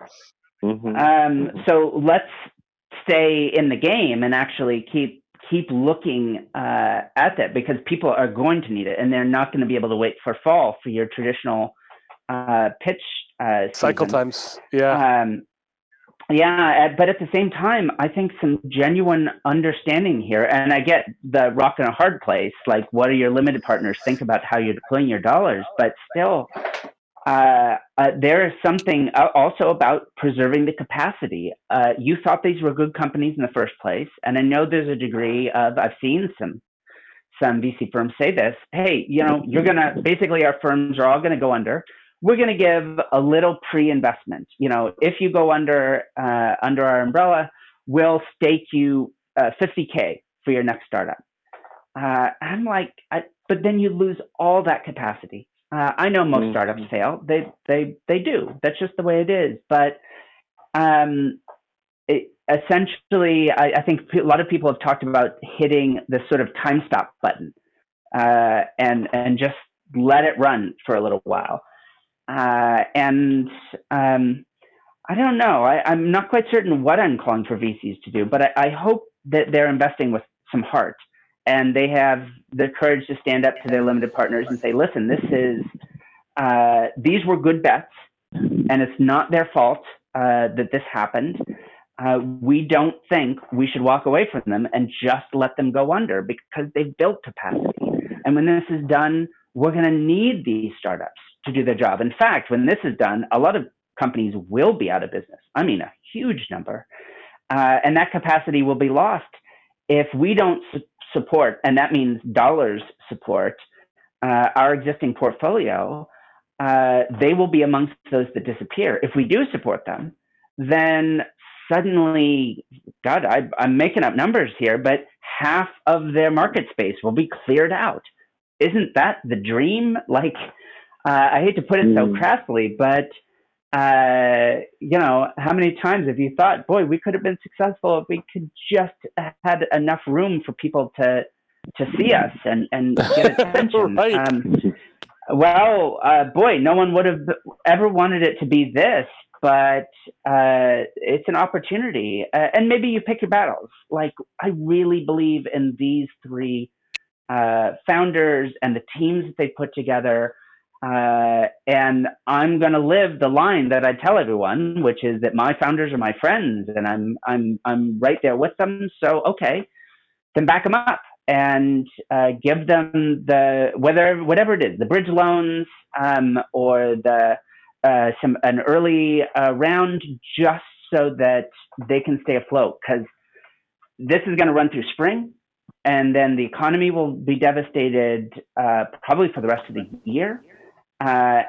Mm-hmm. Um, mm-hmm. So let's stay in the game and actually keep keep looking uh, at that, because people are going to need it, and they're not going to be able to wait for fall for your traditional uh, pitch. Uh, cycle times, yeah, um, yeah. But at the same time, I think some genuine understanding here, and I get the rock in a hard place. Like, what are your limited partners? Think about how you're deploying your dollars. But still, uh, uh, there is something also about preserving the capacity. Uh, you thought these were good companies in the first place, and I know there's a degree of I've seen some some V C firms say this. Hey, you know, you're gonna basically our firms are all gonna go under. We're going to give a little pre-investment. You know, if you go under uh, under our umbrella, we'll stake you uh, fifty K for your next startup. Uh, I'm like, I, but then you lose all that capacity. Uh, I know most mm-hmm. startups fail. They they they do. That's just the way it is. But um, it, essentially, I, I think a lot of people have talked about hitting the sort of time stop button uh, and and just let it run for a little while. Uh, and um, I don't know. I, I'm not quite certain what I'm calling for V Cs to do, but I, I hope that they're investing with some heart and they have the courage to stand up to their limited partners and say, listen, this is, uh, these were good bets and it's not their fault uh, that this happened. Uh, we don't think we should walk away from them and just let them go under because they've built capacity. And when this is done, we're going to need these startups to do their job. In fact, when this is done, a lot of companies will be out of business. I mean, a huge number. Uh, and that capacity will be lost if we don't su- support, and that means dollars support, uh, our existing portfolio. Uh, they will be amongst those that disappear. If we do support them, then suddenly, God, I, I'm making up numbers here, but half of their market space will be cleared out. Isn't that the dream? Like, Uh, I hate to put it so crassly, but, uh, you know, how many times have you thought, boy, we could have been successful if we could just had enough room for people to to see us and, and get attention. Right. um, well, uh, boy, no one would have ever wanted it to be this, but uh, it's an opportunity. Uh, and maybe you pick your battles. Like, I really believe in these three uh, founders and the teams that they put together. Uh, and I'm going to live the line that I tell everyone, which is that my founders are my friends and I'm, I'm, I'm right there with them. So, okay, then back them up and, uh, give them the, whether, whatever it is, the bridge loans, um, or the, uh, some, an early, uh, round just so that they can stay afloat. 'Cause this is going to run through spring and then the economy will be devastated, uh, probably for the rest of the year. Uh,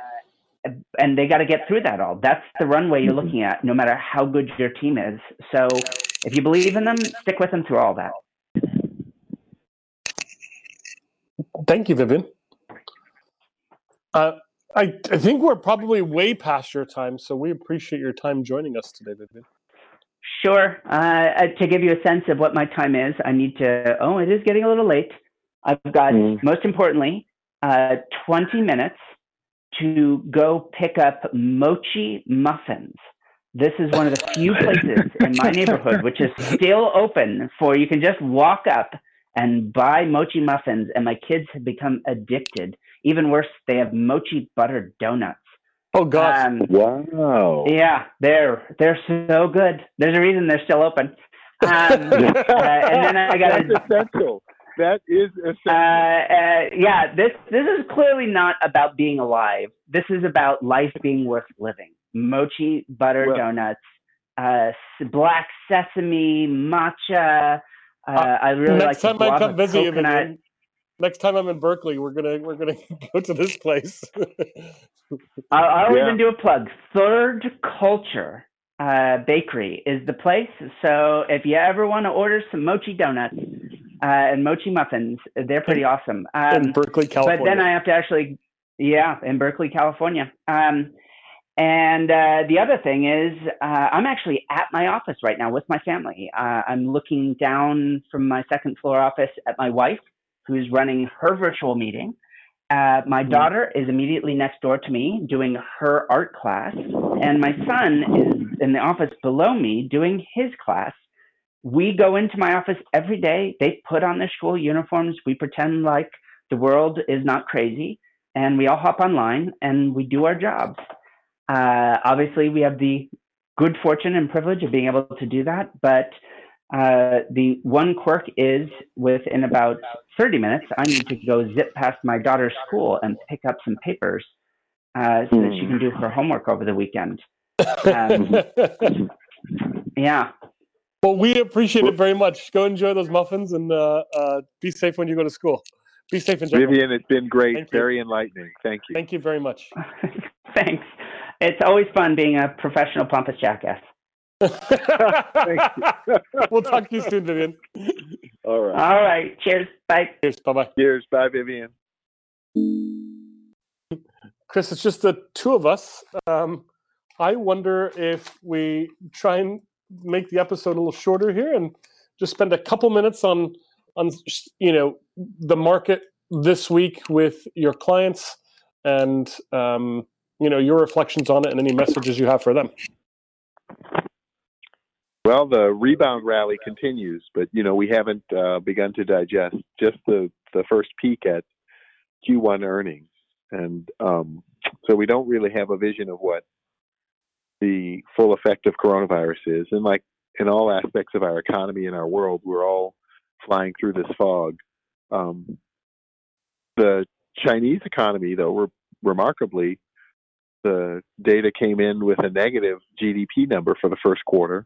and they got to get through that all. That's the runway you're looking at, no matter how good your team is. So if you believe in them, stick with them through all that. Thank you, Vivienne. Uh, I, I think we're probably way past your time, so we appreciate your time joining us today, Vivienne. Sure. Uh, to give you a sense of what my time is, I need to, oh, it is getting a little late. I've got, mm. most importantly, uh, twenty minutes to go pick up mochi muffins. This is one of the few places in my neighborhood which is still open for you can just walk up and buy mochi muffins. And my kids have become addicted. Even worse, they have mochi butter donuts. Oh, gosh. Um, wow. Yeah, they're they're so good. There's a reason they're still open. Um, uh, and then I got That's a, essential. That is essential. Uh, uh, yeah, this this is clearly not about being alive. This is about life being worth living. Mochi butter well, donuts, uh, black sesame, matcha. Uh, uh, I really next like. Next time I come visit you, Vivienne. Next time I'm in Berkeley, we're gonna we're gonna go to this place. I'll, I'll yeah. even do a plug. Third Culture uh, Bakery is the place. So if you ever want to order some mochi donuts uh, and mochi muffins, they're pretty awesome. Um, in Berkeley, California. But then I have to actually, yeah, in Berkeley, California. Um, And uh, the other thing is uh, I'm actually at my office right now with my family. Uh, I'm looking down from my second floor office at my wife, who's running her virtual meeting. Uh, my daughter is immediately next door to me doing her art class. And my son is in the office below me doing his class. We go into my office every day. They put on their school uniforms. We pretend like the world is not crazy. And we all hop online and we do our jobs. Uh, obviously, we have the good fortune and privilege of being able to do that. But uh, the one quirk is within about thirty minutes, I need to go zip past my daughter's school and pick up some papers uh, so that she can do her homework over the weekend. Um, yeah. Well, we appreciate it very much. Go enjoy those muffins and uh, uh, be safe when you go to school. Be safe and gentle. Vivienne, it's been great. Thank very you. Enlightening. Thank you. Thank you very much. Thanks. It's always fun being a professional pompous jackass. Thank you. We'll talk to you soon, Vivienne. All right. All right. Cheers. Bye. Cheers. Bye-bye. Cheers. Bye, Vivienne. Chris, it's just the two of us. Um, I wonder if we try and make the episode a little shorter here and just spend a couple minutes on, on you know, the market this week with your clients and um, you know, your reflections on it and any messages you have for them. Well, the rebound rally continues, but, you know, we haven't uh, begun to digest just the, the first peak at Q one earnings. And um, so we don't really have a vision of what the full effect of coronavirus is. And like in all aspects of our economy and our world, we're all flying through this fog. Um, the Chinese economy, though, re- remarkably, the data came in with a negative G D P number for the first quarter.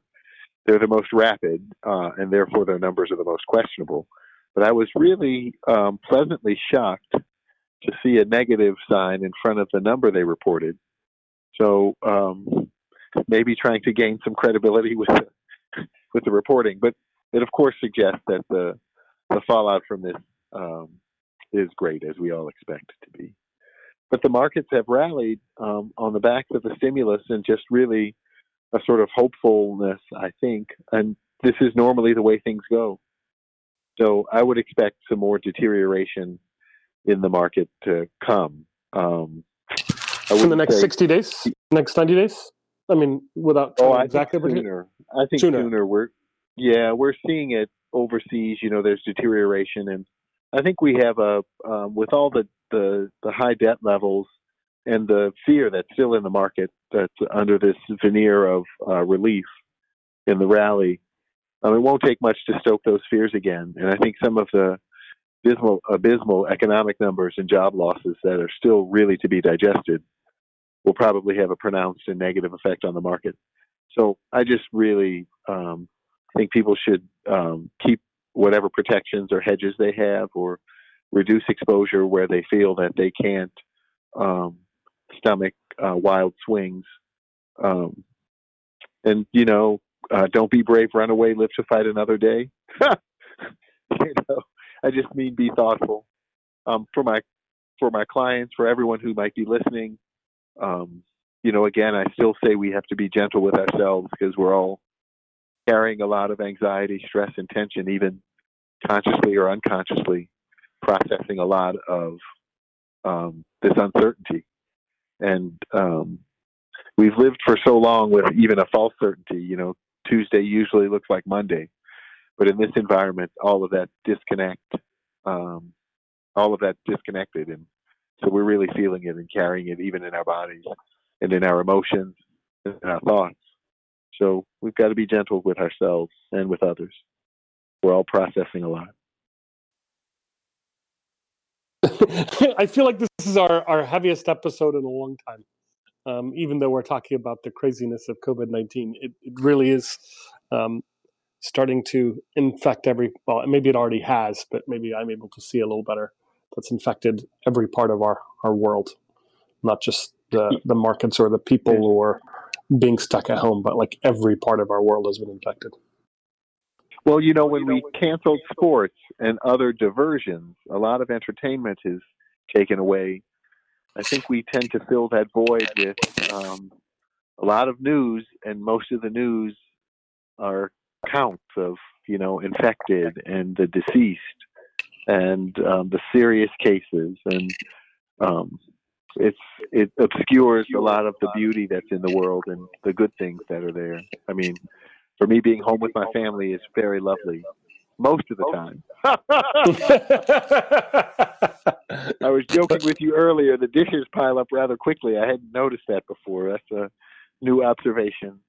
They're the most rapid, uh, and therefore their numbers are the most questionable. But I was really um, pleasantly shocked to see a negative sign in front of the number they reported. So um, maybe trying to gain some credibility with the, with the reporting. But it, of course, suggests that the, the fallout from this um, is great, as we all expect it to be. But the markets have rallied um, on the backs of the stimulus and just really a sort of hopefulness, I think. And this is normally the way things go. So I would expect some more deterioration in the market to come. Um, in the next sixty days? Next ninety days? I mean, without oh, I exactly think sooner. I think sooner. sooner. We're, yeah, we're seeing it overseas. You know, there's deterioration. And I think we have a, um, with all the The, the high debt levels and the fear that's still in the market that's under this veneer of uh, relief in the rally, um, it won't take much to stoke those fears again. And I think some of the abysmal, abysmal economic numbers and job losses that are still really to be digested will probably have a pronounced and negative effect on the market. So I just really um, think people should um, keep whatever protections or hedges they have or reduce exposure where they feel that they can't um, stomach uh, wild swings. Um, and, you know, uh, don't be brave, run away, live to fight another day. You know, I just mean be thoughtful. Um, for my for my clients, for everyone who might be listening, um, you know, again, I still say we have to be gentle with ourselves because we're all carrying a lot of anxiety, stress, and tension, even consciously or unconsciously. Processing a lot of um, this uncertainty. And um, we've lived for so long with even a false certainty, you know, Tuesday usually looks like Monday. But in this environment, all of that disconnect, um, all of that disconnected. And so we're really feeling it and carrying it even in our bodies and in our emotions and in our thoughts. So we've got to be gentle with ourselves and with others. We're all processing a lot. I feel like this is our, our heaviest episode in a long time. Um, even though we're talking about the craziness of COVID nineteen, it, it really is um, starting to infect every, well, maybe it already has, but maybe I'm able to see a little better. That's infected every part of our, our world, not just the, the markets or the people or being stuck at home, but like every part of our world has been infected. Well, you know, when we canceled sports and other diversions, a lot of entertainment is taken away. I think we tend to fill that void with um, a lot of news, and most of the news are counts of, you know, infected and the deceased and um, the serious cases. And um, it's it obscures a lot of the beauty that's in the world and the good things that are there. I mean, for me, being home with my family is very lovely most of the time. I was joking with you earlier. The dishes pile up rather quickly. I hadn't noticed that before. That's a new observation.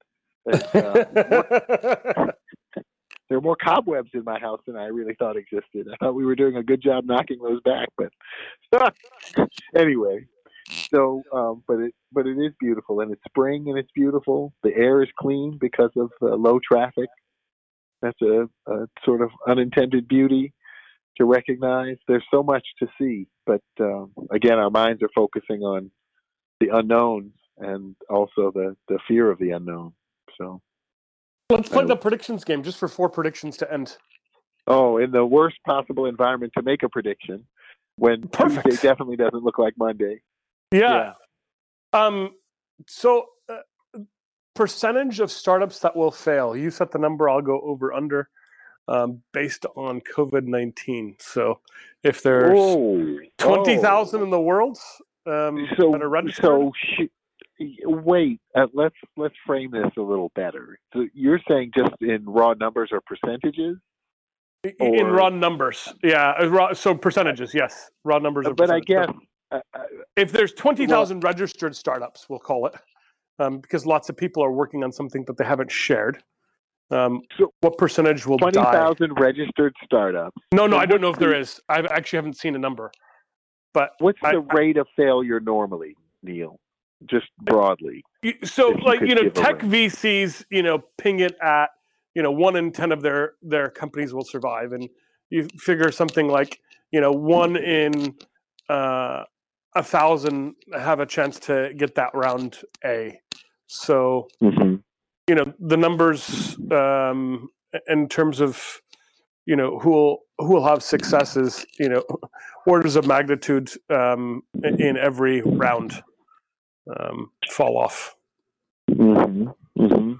That, uh, more, there are more cobwebs in my house than I really thought existed. I thought we were doing a good job knocking those back, but anyway. So, um, but it but it is beautiful, and it's spring, and it's beautiful. The air is clean because of uh, low traffic. That's a, a sort of unintended beauty to recognize. There's so much to see, but um, again, our minds are focusing on the unknown and also the, the fear of the unknown. So, let's play I, the predictions game just for four predictions to end. Oh, in the worst possible environment to make a prediction, when Perfect. Tuesday definitely doesn't look like Monday. Yeah. yeah. Um, so uh, percentage of startups that will fail. You set the number, I'll go over under um, based on COVID nineteen. So if there's oh, twenty thousand oh. in the world um, so, that are registered. So sh- wait, uh, let's, let's frame this a little better. So you're saying just in raw numbers or percentages? In, or... raw numbers. Yeah. Raw, so percentages, yes. Raw numbers. But I guess. Uh, if there's twenty thousand well, registered startups, we'll call it, um, because lots of people are working on something that they haven't shared. Um, so what percentage will twenty, die? twenty thousand registered startups. No, no, so I don't know if there is. I actually haven't seen a number. But what's I, the rate I, of failure normally, Neil? Just broadly. So, like, you, you know, tech away. V Cs, you know, ping it at, you know, one in ten of their, their companies will survive. And you figure something like, you know, one in... Uh, a thousand have a chance to get that round A. So, mm-hmm. you know, the numbers um, in terms of, you know, who will who will have success is, you know, orders of magnitude um, in every round um, fall off. Mm-hmm. Mm-hmm.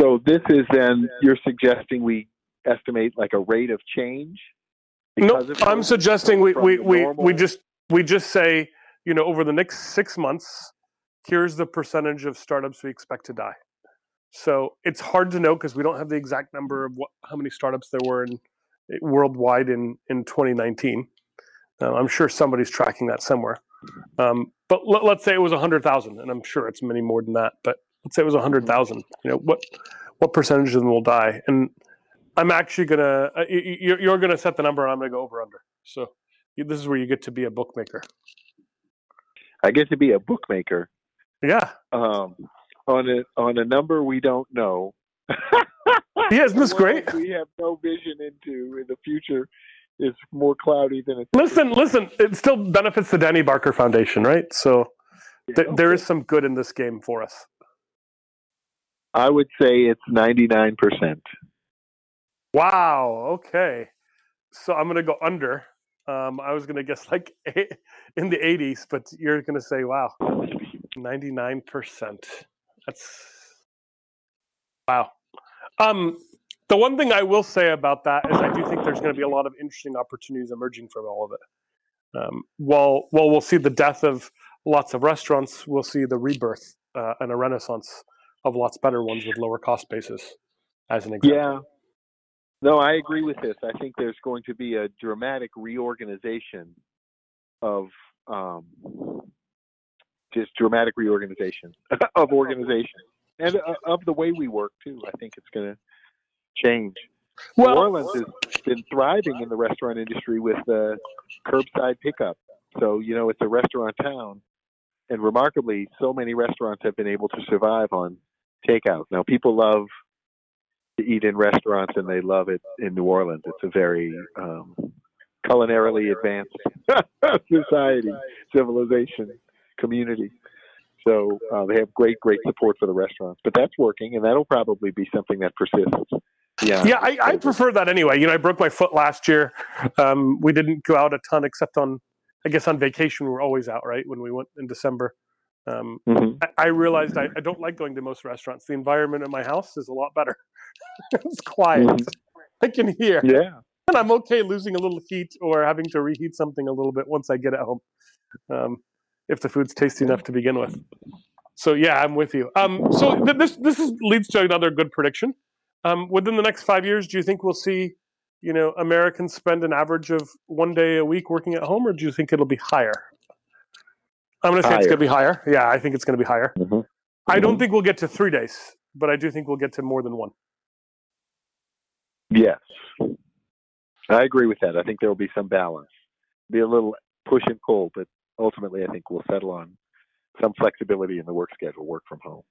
So this is then, you're suggesting we estimate like a rate of change? No, nope, I'm suggesting we, we, we, we just... We just say, you know, over the next six months, here's the percentage of startups we expect to die. So it's hard to know because we don't have the exact number of what, how many startups there were in, worldwide in, in twenty nineteen. Uh, I'm sure somebody's tracking that somewhere. Um, but let, let's say it was one hundred thousand, and I'm sure it's many more than that. But let's say it was one hundred thousand. You know, what what percentage of them will die? And I'm actually going to uh, – you, you're going to set the number, and I'm going to go over under. So. This is where you get to be a bookmaker. I get to be a bookmaker. Yeah. Um, on a on a number we don't know. Yeah, isn't this great? We have no vision into the future. Is more cloudy than it's. Listen, listen. It still benefits the Danny Barker Foundation, right? So th- yeah, okay. There is some good in this game for us. I would say it's ninety-nine percent. Wow. Okay. So I'm going to go under. Um, I was going to guess like in the eighties, but you're going to say, wow, ninety-nine percent. That's wow. Um, the one thing I will say about that is I do think there's going to be a lot of interesting opportunities emerging from all of it. Um, while, while we'll see the death of lots of restaurants, we'll see the rebirth uh, and a renaissance of lots better ones with lower cost bases, as an example. Yeah. No, I agree with this. I think there's going to be a dramatic reorganization of um, just dramatic reorganization of organization and uh, of the way we work too. I think it's going to change. Well, New Orleans has been thriving in the restaurant industry with uh, curbside pickup. So, you know, it's a restaurant town, and remarkably, so many restaurants have been able to survive on takeout. Now, people love to eat in restaurants, and they love it in New Orleans. It's a very um, culinarily advanced society, civilization, community. So uh, they have great, great support for the restaurants. But that's working, and that'll probably be something that persists. Yeah, yeah, I, I prefer that anyway. You know, I broke my foot last year. Um, we didn't go out a ton except on, I guess on vacation we were always out, right, when we went in December. Um, mm-hmm. I, I realized I, I don't like going to most restaurants. The environment in my house is a lot better. It's quiet. Mm-hmm. I can hear. Yeah. And I'm okay losing a little heat or having to reheat something a little bit once I get at home, um, if the food's tasty enough to begin with. So, yeah, I'm with you. Um, so th- this, this is, leads to another good prediction. Um, within the next five years, do you think we'll see, you know, Americans spend an average of one day a week working at home, or do you think it'll be higher? I'm going to say higher. It's going to be higher. Yeah, I think it's going to be higher. Mm-hmm. I don't think we'll get to three days, but I do think we'll get to more than one. Yes. I agree with that. I think there will be some balance. Be a little push and pull, but ultimately I think we'll settle on some flexibility in the work schedule, work from home.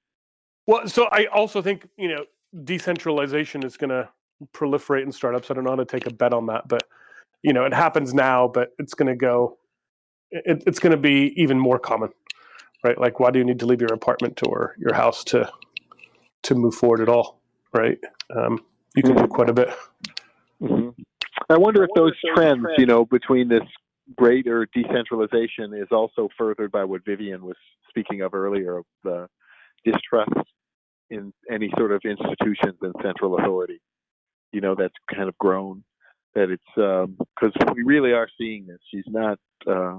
Well, so I also think, you know, decentralization is going to proliferate in startups. I don't know how to take a bet on that, but you know, it happens now, but it's going to go, it, it's going to be even more common, right? Like, why do you need to leave your apartment or your house to, to move forward at all? Right. Um, you can do quite a bit. Mm-hmm. I wonder if those trends, you know, between this greater decentralization is also furthered by what Vivienne was speaking of earlier, of the distrust in any sort of institutions and central authority, you know, that's kind of grown, that it's, um, cause we really are seeing this. She's not, uh,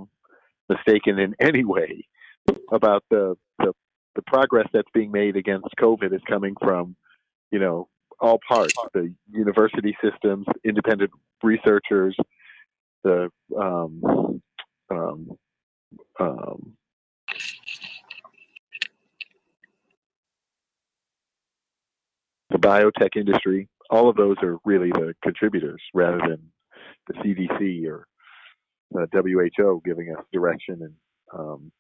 mistaken in any way about the, the, the progress that's being made against COVID is coming from, you know, all parts, the university systems, independent researchers, the, um, um, um, the biotech industry, all of those are really the contributors rather than the C D C or the W H O giving us direction, and um,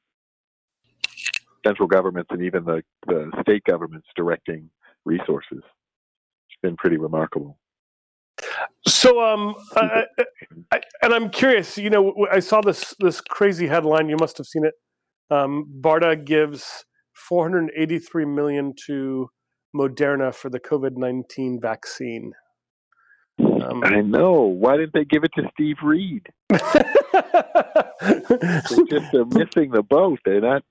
central governments and even the, the state governments directing resources. It's been pretty remarkable. So, um, I, I, and I'm curious, you know, I saw this, this crazy headline, you must have seen it. Um, BARDA gives four hundred eighty-three million dollars to Moderna for the COVID nineteen vaccine. Um, I know. Why didn't they give it to Steve Reed? They're just uh, missing the boat. They're not.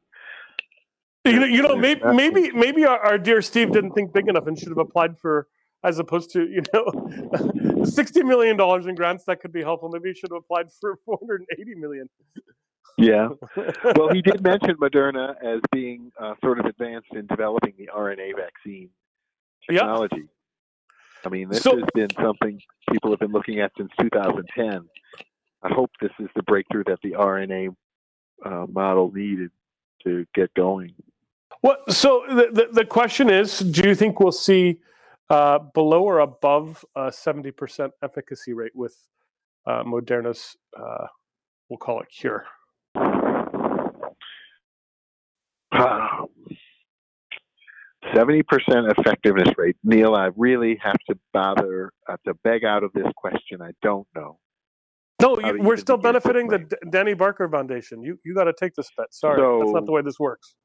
You know, you know maybe maybe maybe our, our dear Steve didn't think big enough and should have applied for, as opposed to, you know, sixty million dollars in grants that could be helpful. Maybe he should have applied for four hundred eighty million dollars. Yeah. Well, he did mention Moderna as being uh, sort of advanced in developing the R N A vaccine technology. Yep. I mean, this so, has been something people have been looking at since two thousand ten. I hope this is the breakthrough that the R N A uh, model needed to get going. Well, so the, the, the question is, do you think we'll see uh, below or above a seventy percent efficacy rate with uh, Moderna's, uh, we'll call it cure? Uh, seventy percent effectiveness rate. Neil, I really have to bother, I have to beg out of this question. I don't know. No, you, we're still benefiting the D- Danny Barker Foundation. You you got to take this bet. Sorry, so, that's not the way this works.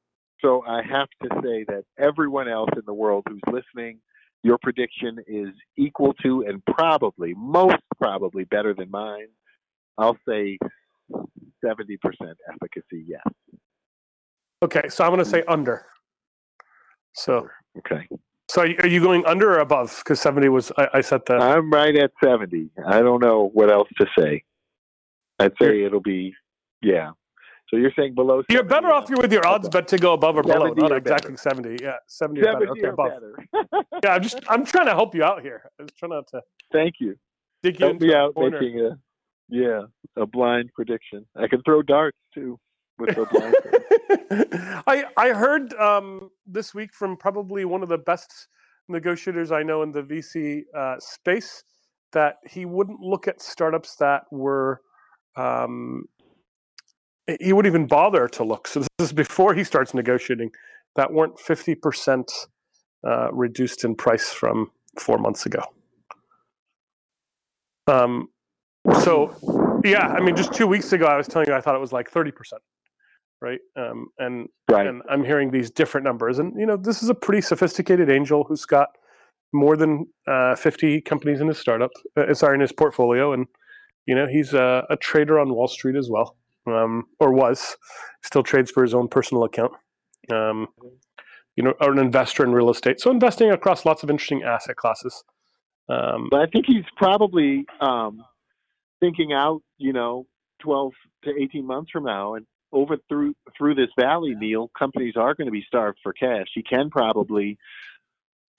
So I have to say that everyone else in the world who's listening, your prediction is equal to and probably, most probably better than mine. I'll say seventy percent efficacy, yes. Okay, so I'm going to say under. So okay. So are you, are you going under or above? Because seventy was, I, I set that. I'm right at seventy. I don't know what else to say. I'd say it'll be, yeah. So you're saying below seventy. You're better off here with your odds bet to go above or below, not exactly better. seventy. Yeah, seventy, seventy or better. Okay, above. Better. yeah, I'm just I'm trying to help you out here. I was trying not to. Thank you. Dig you help me out corner. Making a yeah a blind prediction. I can throw darts too with the blind. I I heard um, this week from probably one of the best negotiators I know in the V C uh, space that he wouldn't look at startups that were. Um, He wouldn't even bother to look. So this is before he starts negotiating. That weren't fifty percent uh, reduced in price from four months ago. Um, so yeah, I mean, just two weeks ago, I was telling you I thought it was like thirty percent, right? Um, and right. and I'm hearing these different numbers. And you know, this is a pretty sophisticated angel who's got more than uh, fifty companies in his startup. Uh, sorry, in his portfolio, and you know, he's a, a trader on Wall Street as well. Um, or was, still trades for his own personal account, um, you know, or an investor in real estate. So investing across lots of interesting asset classes. Um, but I think he's probably um, thinking out, you know, twelve to eighteen months from now, and over through through this valley, Neil, companies are going to be starved for cash. He can probably,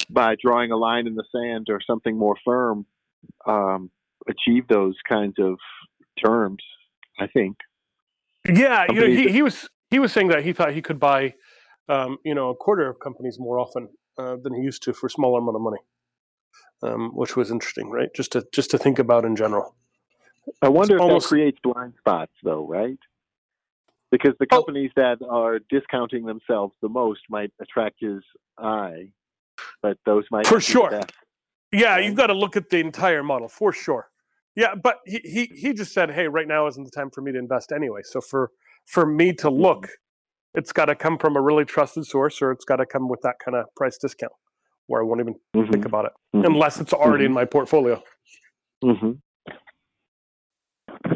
by drawing a line in the sand or something more firm, um, achieve those kinds of terms, I think. Yeah, you know, he, he was he was saying that he thought he could buy, um, you know, a quarter of companies more often uh, than he used to for a smaller amount of money, um, which was interesting, right? Just to just to think about in general. I wonder it's if almost... that creates blind spots, though, right? Because the companies oh. that are discounting themselves the most might attract his eye, but those might for sure. Best. Yeah, right? You've got to look at the entire model for sure. Yeah, but he, he he just said, hey, right now isn't the time for me to invest anyway. So for, for me to look, it's got to come from a really trusted source, or it's got to come with that kind of price discount where I won't even mm-hmm. think about it mm-hmm. unless it's already mm-hmm. in my portfolio. Mm-hmm.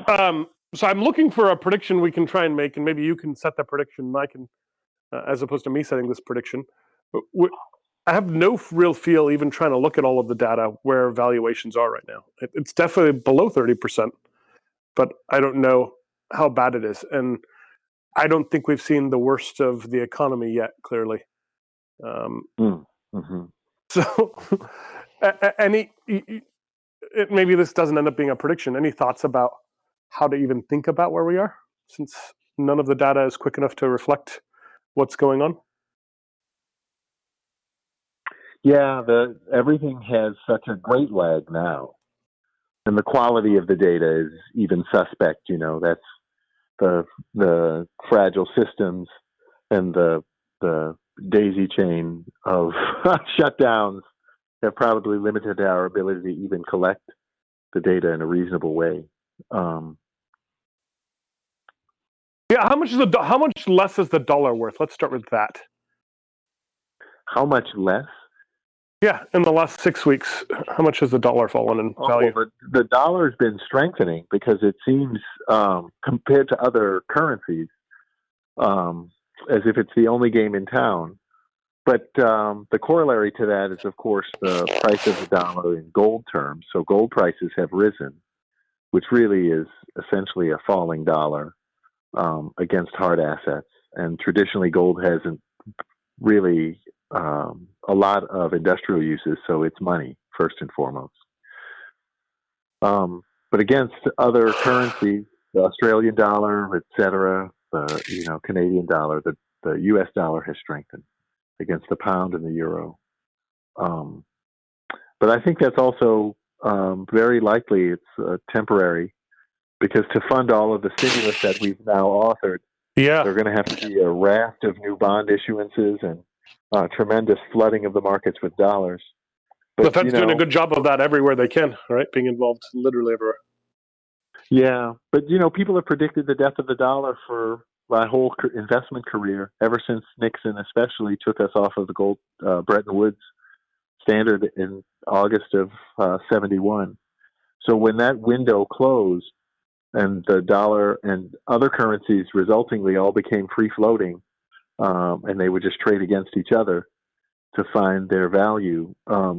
Um, so I'm looking for a prediction we can try and make, and maybe you can set that prediction and I can, uh, as opposed to me setting this prediction. But I have no real feel even trying to look at all of the data where valuations are right now. It, it's definitely below thirty percent, but I don't know how bad it is. And I don't think we've seen the worst of the economy yet, clearly. Um, mm-hmm. So any, it, maybe this doesn't end up being a prediction. Any thoughts about how to even think about where we are, since none of the data is quick enough to reflect what's going on? Yeah, the everything has such a great lag now, and the quality of the data is even suspect. You know, that's the the fragile systems and the the daisy chain of shutdowns have probably limited our ability to even collect the data in a reasonable way. Um, yeah, how much is the how much less is the dollar worth? Let's start with that. How much less? Yeah, in the last six weeks, how much has the dollar fallen in value? Oh, the, the dollar's been strengthening because it seems, um, compared to other currencies, um, as if it's the only game in town. But um, the corollary to that is, of course, the price of the dollar in gold terms. So gold prices have risen, which really is essentially a falling dollar um, against hard assets. And traditionally, gold hasn't really... Um, a lot of industrial uses, so it's money first and foremost. Um, but against other currencies, the Australian dollar, et cetera, the you know Canadian dollar, the, the U S dollar has strengthened against the pound and the euro. Um, but I think that's also um, very likely it's uh, temporary, because to fund all of the stimulus that we've now authored, yeah, they're going to have to be a raft of new bond issuances and Uh, tremendous flooding of the markets with dollars. But, the Fed's you know, doing a good job of that everywhere they can, right? Being involved literally everywhere. Yeah, but you know, people have predicted the death of the dollar for my whole investment career, ever since Nixon especially took us off of the gold uh, Bretton Woods standard in August of uh, seventy-one. So when that window closed and the dollar and other currencies resultingly all became free-floating, Um, and they would just trade against each other to find their value. Um,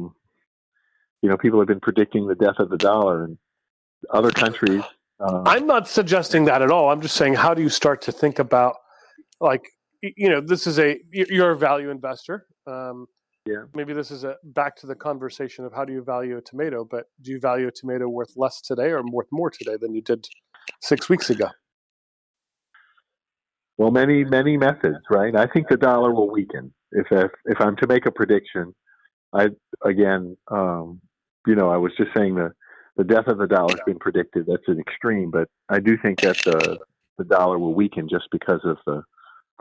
you know, people have been predicting the death of the dollar, and other countries Uh, I'm not suggesting that at all. I'm just saying, how do you start to think about, like, you know, this is a, you're a value investor. Um, yeah. Maybe this is a back to the conversation of how do you value a tomato, but do you value a tomato worth less today or worth more today than you did six weeks ago? Well, many, many methods, right? I think the dollar will weaken. If if, if I'm to make a prediction, I again, um, you know, I was just saying that the death of the dollar has been predicted. That's an extreme, but I do think that the the dollar will weaken just because of the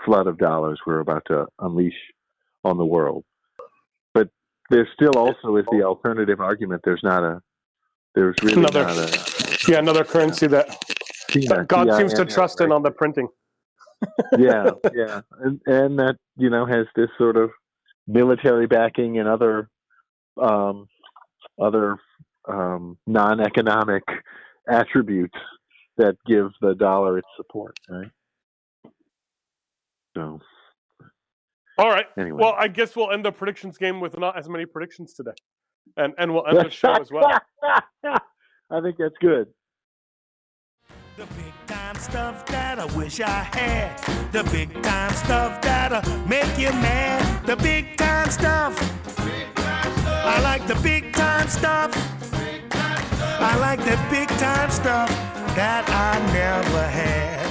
flood of dollars we're about to unleash on the world. But there still also is the alternative argument. There's not a, there's really another, not a... Yeah, another currency that, yeah, that God T I N seems to trust in on the printing. yeah, yeah. And, and that, you know, has this sort of military backing and other um, other um, non-economic attributes that give the dollar its support, right? So, all right. Anyway. Well, I guess we'll end the predictions game with not as many predictions today. And and we'll end the show as well. I think that's good. The big time stuff that I wish I had. The big time stuff that'll make you mad. The big time stuff. Big time stuff. I like the big time stuff. Big time stuff. I like the big time stuff that I never had.